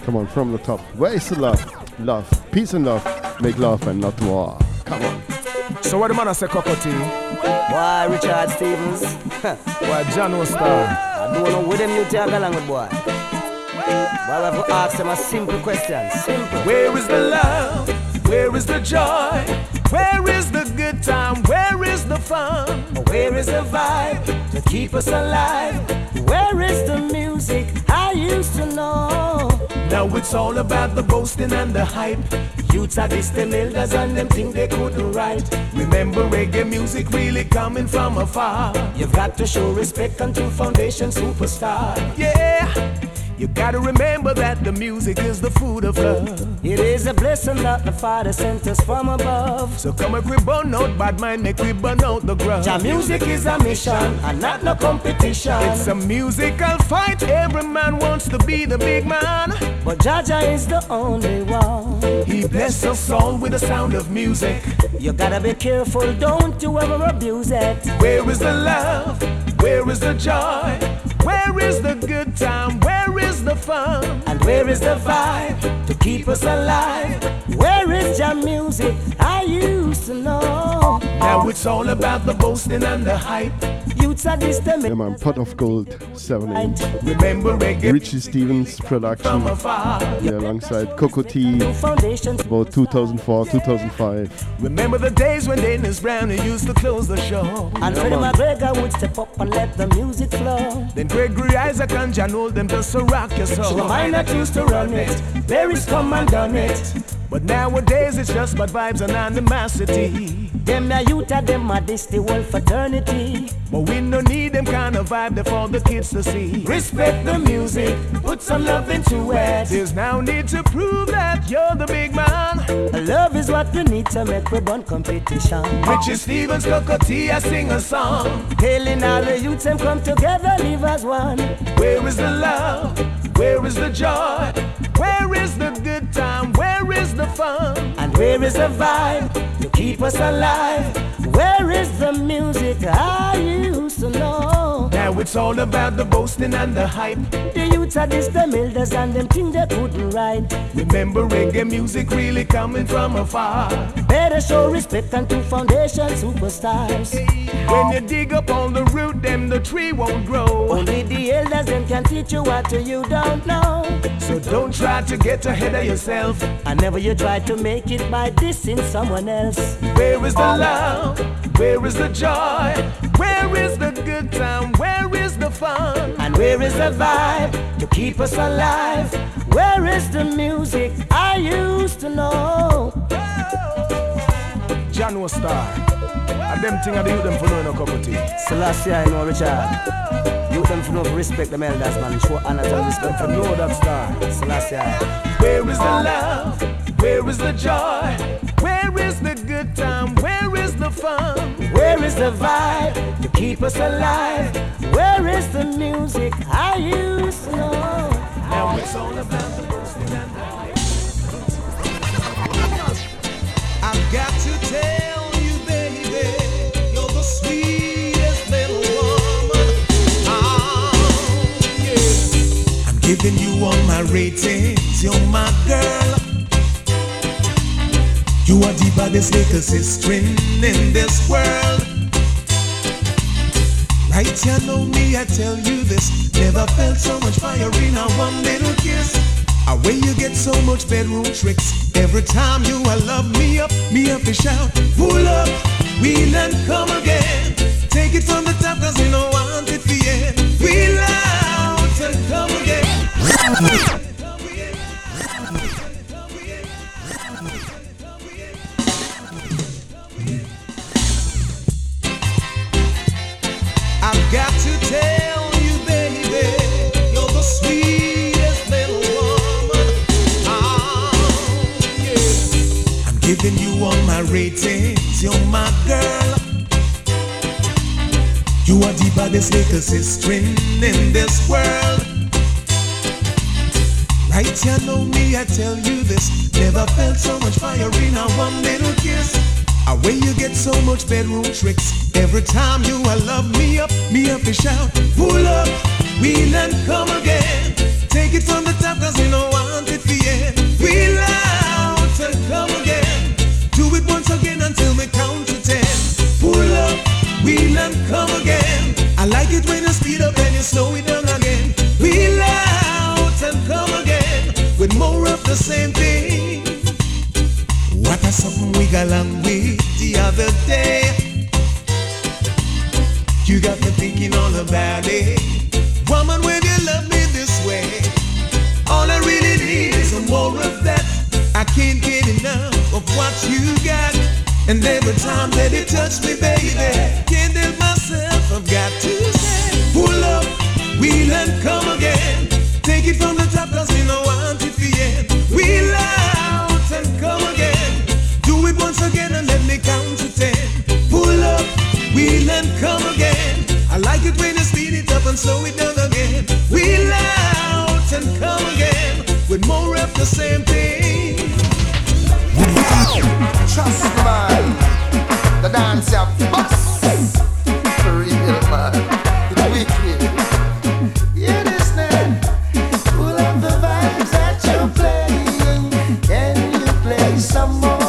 Come on, from the top. Where is the love? Love. Peace and love. Make love and not war. Come on. So what the man I say, cockatoo? Why, Richard Stevens? Why, John O'Star? I don't know where them you tag along with, boy. Well, I've asked them a simple question. Simple. Where is the love? Where is the joy? Where is the good time? Where is the fun? Where is the vibe to keep us alive? Where is the music I used to know? Now it's all about the boasting and the hype. Youths are these them elders and them think they couldn't write. Remember reggae music really coming from afar. You've got to show respect unto foundation superstar. Yeah, you gotta remember that the music is the food of love. It is a blessing that the Father sent us from above. So come and we burn out bad mind, make we burn out the grudge. Your music is a mission and not no competition. It's a musical fight, every man wants to be the big man. But Jaja is the only one. He blessed us all with the sound of music. You gotta be careful, don't you ever abuse it. Where is the love? Where is the joy? Where is the good time? Where is the fun? And where is the vibe to keep us alive? Where is your music I used to know? Now it's all about the boasting and the hype. Yeah, man, Pot of Gold 7-inch. Richie Stevens production. Yeah, alongside Coco T. About 2004, 2005. Remember the days when Dennis Brown used to close the show. And Freddie McGregor would step up and let the music flow. Then Gregory Isaac and John Oldham just to rock your soul. So mine that used to run it. Barry's come and done it. But nowadays it's just bad vibes and animosity. Them are youth, them are this, the whole fraternity. But we We no need them kind of vibe there for the kids to see. Respect the music, put some love into it. There's no need to prove that you're the big man. Love is what we need to make we bond competition. Richie Stevens, Cocotia, sing a song. Hailing all the youths and come together, leave as one. Where is the love? Where is the joy? Where is the good time? Where is the fun? And where is the vibe to keep us alive? Where is the music I used to know? Now it's all about the boasting and the hype. The youths are just them elders and them things they couldn't write. Remember reggae music really coming from afar. Better show respect unto foundation superstars. When you dig up on the root, then the tree won't grow. Only the elders then can teach you what you don't know. So don't try to get ahead of yourself. And never you try to make it by dissing someone else. Where is the love? Where is the joy? Where is the good time? Where is the fun? And where is the vibe to keep us alive? Where is the music I used to know? Jan was star. And them thing I do them for no cup of tea. Selassie, I know Richard. You them for no respect them elders, man. Show honor and respect for no that star. Selassie. Where is the love? Where is the joy? Where is the good time? Where is the fun? Where is the vibe to keep us alive? Where is the music I used to know? Now it's all about the boasting and the hype. I've got to tell you, baby, you're the sweetest little woman. I'm giving you all my ratings, you're my girl. You are the baddest little sister in this world. Right, you know me, I tell you this. Never felt so much fire in a one little kiss. Away you get so much bedroom tricks. Every time you I love me up and shout. Pull up, wheel and come again. Take it from the top cause we don't want it for end. Wheel out and come again. Got to tell you, baby, you're the sweetest little woman. Oh, yeah. I'm giving you all my ratings, you're my girl. You are the baddest little sister in this world. Right, you know me, I tell you this. Never felt so much fire in a one little kiss. Away you get so much bedroom tricks. Every time you I love me up and shout. Pull up, wheel and come again. Take it from the top cause we don't want it for end. Wheel out and come again. Do it once again until we count to 10. Pull up, wheel and come again. I like it when you speed up and you slow it down again. Wheel out and come again. With more of the same thing. What a something we got along with the other day. You got me thinking all about it. Woman, when you love me this way, all I really need is some more of that. I can't get enough of what you got. And every time that it touch me, baby, can't help myself, I've got to say. Pull up, wheel and come again. Take it from the top cause we know I'm to the end. Wheel out and come again. Do it once again and let me count to 10. Pull up, wheel and come again. I like it when you speed it up and slow it down again. Wheel out and come again. With more of the same thing. Trust man, the dance of us. For real man, the wicked. You understand? Pull up the vibes that you're playing. Can you play some more?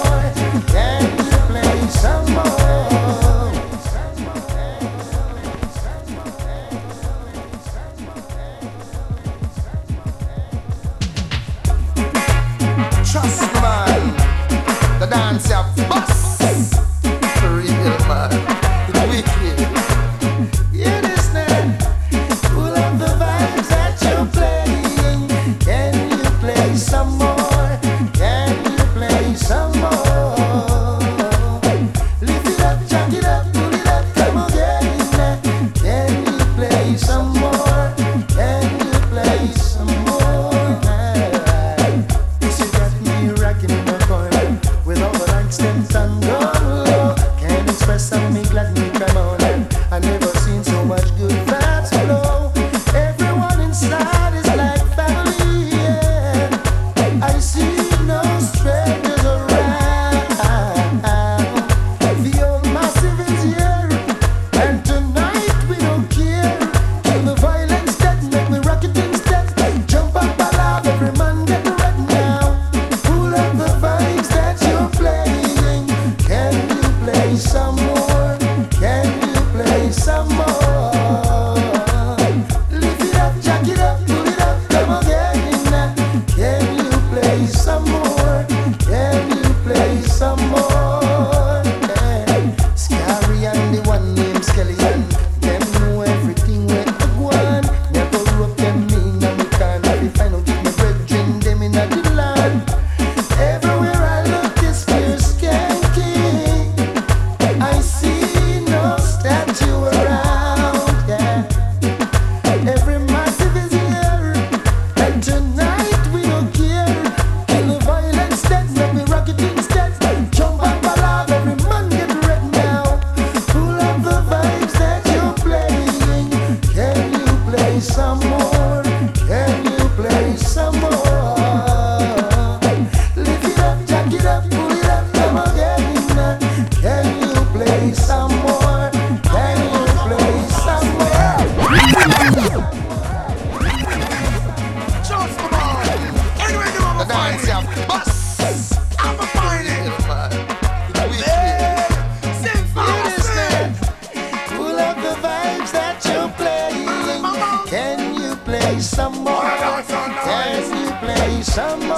some more.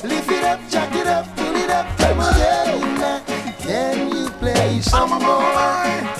Lift it up, jack it up, pull it up, come again. Can you play some more?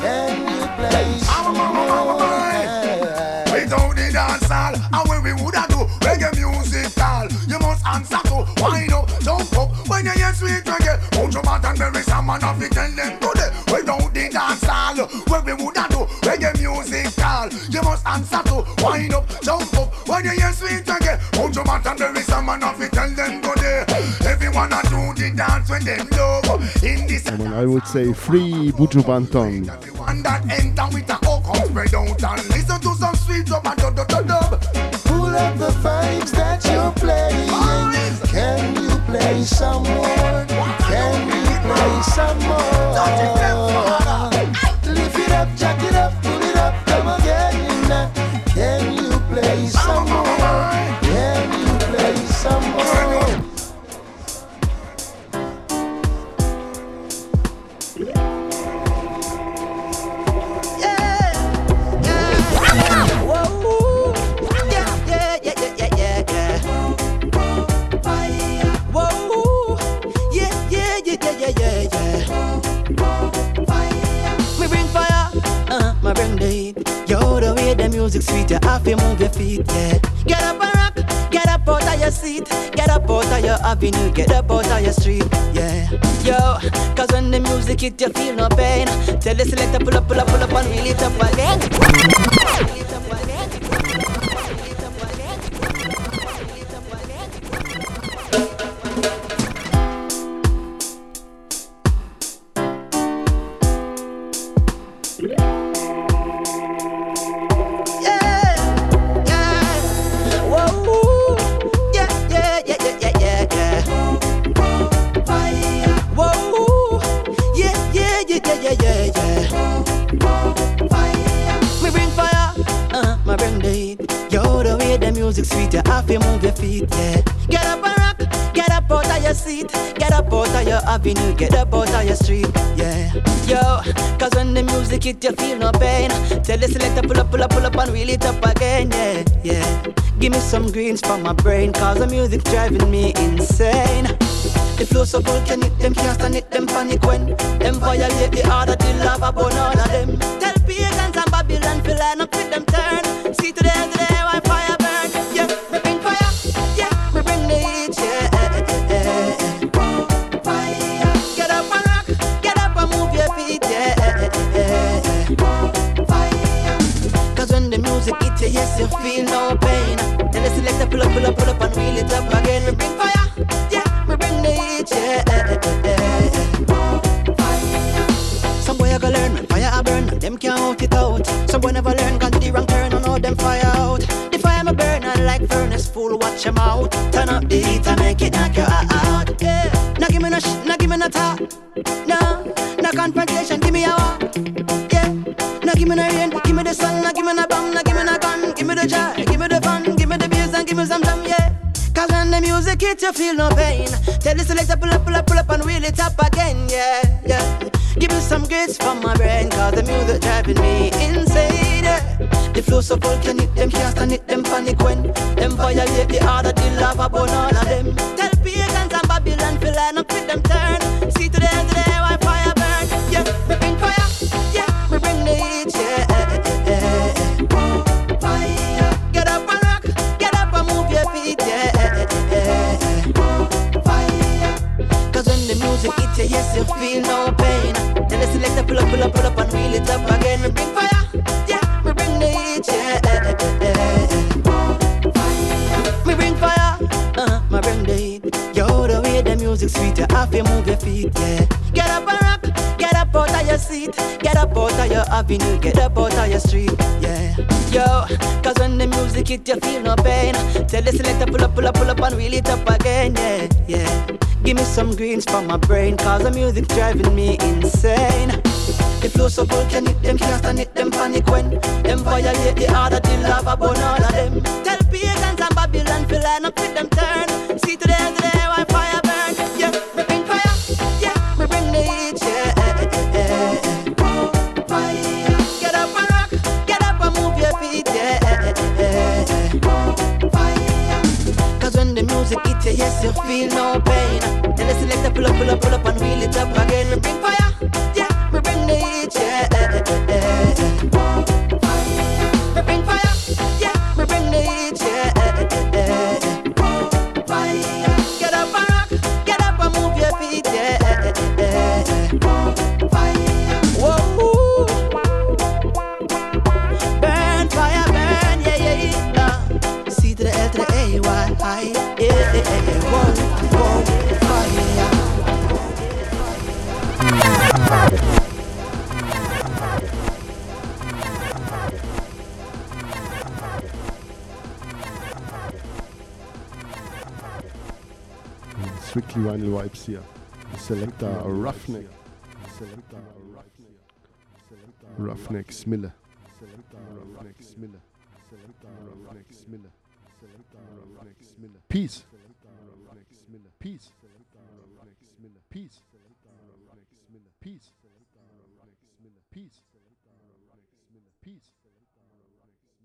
Can you play some more? We don't need dance hall, and when we woulda do reggae music style, you must answer to wind up, jump up. When you hear sweet reggae, hold your mouth and bury some man off it and then today. We don't need dance hall, when we woulda do reggae music style, you must answer to wind up, jump up. When you hear sweet reggae, hold your mouth and bury some man off it and then today. Everyone a do the dance when they love in this. I mean, I would say free Buju Banton. Everyone that enter with a hook, spread out and listen to some sweet dub and dub dub dub. Pull up the vibes that you're playing. Can you play some more? Can you play some more? Lift it up, jack it up, pull it up, come again. Can you play some more? Can you play some more? Music sweet, you have to move your feet, yeah. Get up and rock, get up out of your seat, get up out of your avenue, get up out of your street, yeah. Yo, cause when the music hit, you feel no pain. Tell the selector pull up and reel it up again. Avenue, get up out of your street, yeah. Yo, cause when the music hit, you feel no pain. Tell the selector pull up and reel it up again, yeah, yeah. Give me some greens for my brain, cause the music driving me insane. The flow so volcanic, them can't stand it, them panic when them violate the order, the lava burn all of them. Tell pagans and Babylon to line up with them turn. See today, today, why fire burn, yeah. We bring fire, yeah, we bring the heat, yeah. Yes, you feel no pain. And the selector pull up and reel it up again. We bring fire, yeah, we bring the heat, yeah. Fire. Some boy I go learn, fire I burn, them can't out it out. Some boy never learn, got the wrong turn, and all them fire out. The fire me burn, I like furnace full, watch them out. Turn up the heat and make it knock you out, yeah. Now give me no shit, now give me no talk. No, no confrontation, give me a walk, yeah. Now give me no rain, give me the sun, now give me no bomb, now give me no gun. Give me the joy, give me the fun, give me the beers and give me some time, yeah. Cause when the music hit, you feel no pain. Tell the selector pull up and reel it up again, yeah, yeah. Give me some grits from my brain, cause the music driving me insane, yeah. The flow so volcanic, them can't stand it, them panic when them violate the order, the lava burn all of them. Tell pagans and Babylon to line up with them turn. See today, today, why fire burn, yeah, we bring fire, yeah. We bring the heat, yeah. Fire. Get up and rock, get up and move your feet, yeah. Fire. Cause when the music hits you, yes, you feel no pain. Then the selector pull up and reel it up again. We bring fire, yeah, we bring the heat, yeah. Fire. We bring fire, we bring the heat. Yo, the way the music sweet, you have to move your feet, yeah. Get up and rock, get up out of your seat, get up out of your avenue, get up out of your street, yeah. Yo, cause when the music hit, you feel no pain. Tell the selector pull up and reel it up again, yeah, yeah. Give me some greens for my brain, cause the music driving me insane. The flow so volcanic, them can't stand it, them panic when them violate the order, the lava burn all of them. Tell pagans and Babylon to line up with them turn. See today, today, why fire burn, yeah. We bring fire, yeah, we bring the heat, yeah. Get up and rock, get up and move your feet, yeah. Fire. pull up, pull up, pull up and wheel it up again. Me bring fire, yeah, me bring the heat, yeah. Me bring fire, yeah, me bring the heat, yeah. Fire, get up and rock, get up and move your feet, yeah. Strictly vinyl vibes here. Selector Ruffneck. Ruffneck Smille. Peace. Peace. Peace. Peace. Peace. Peace.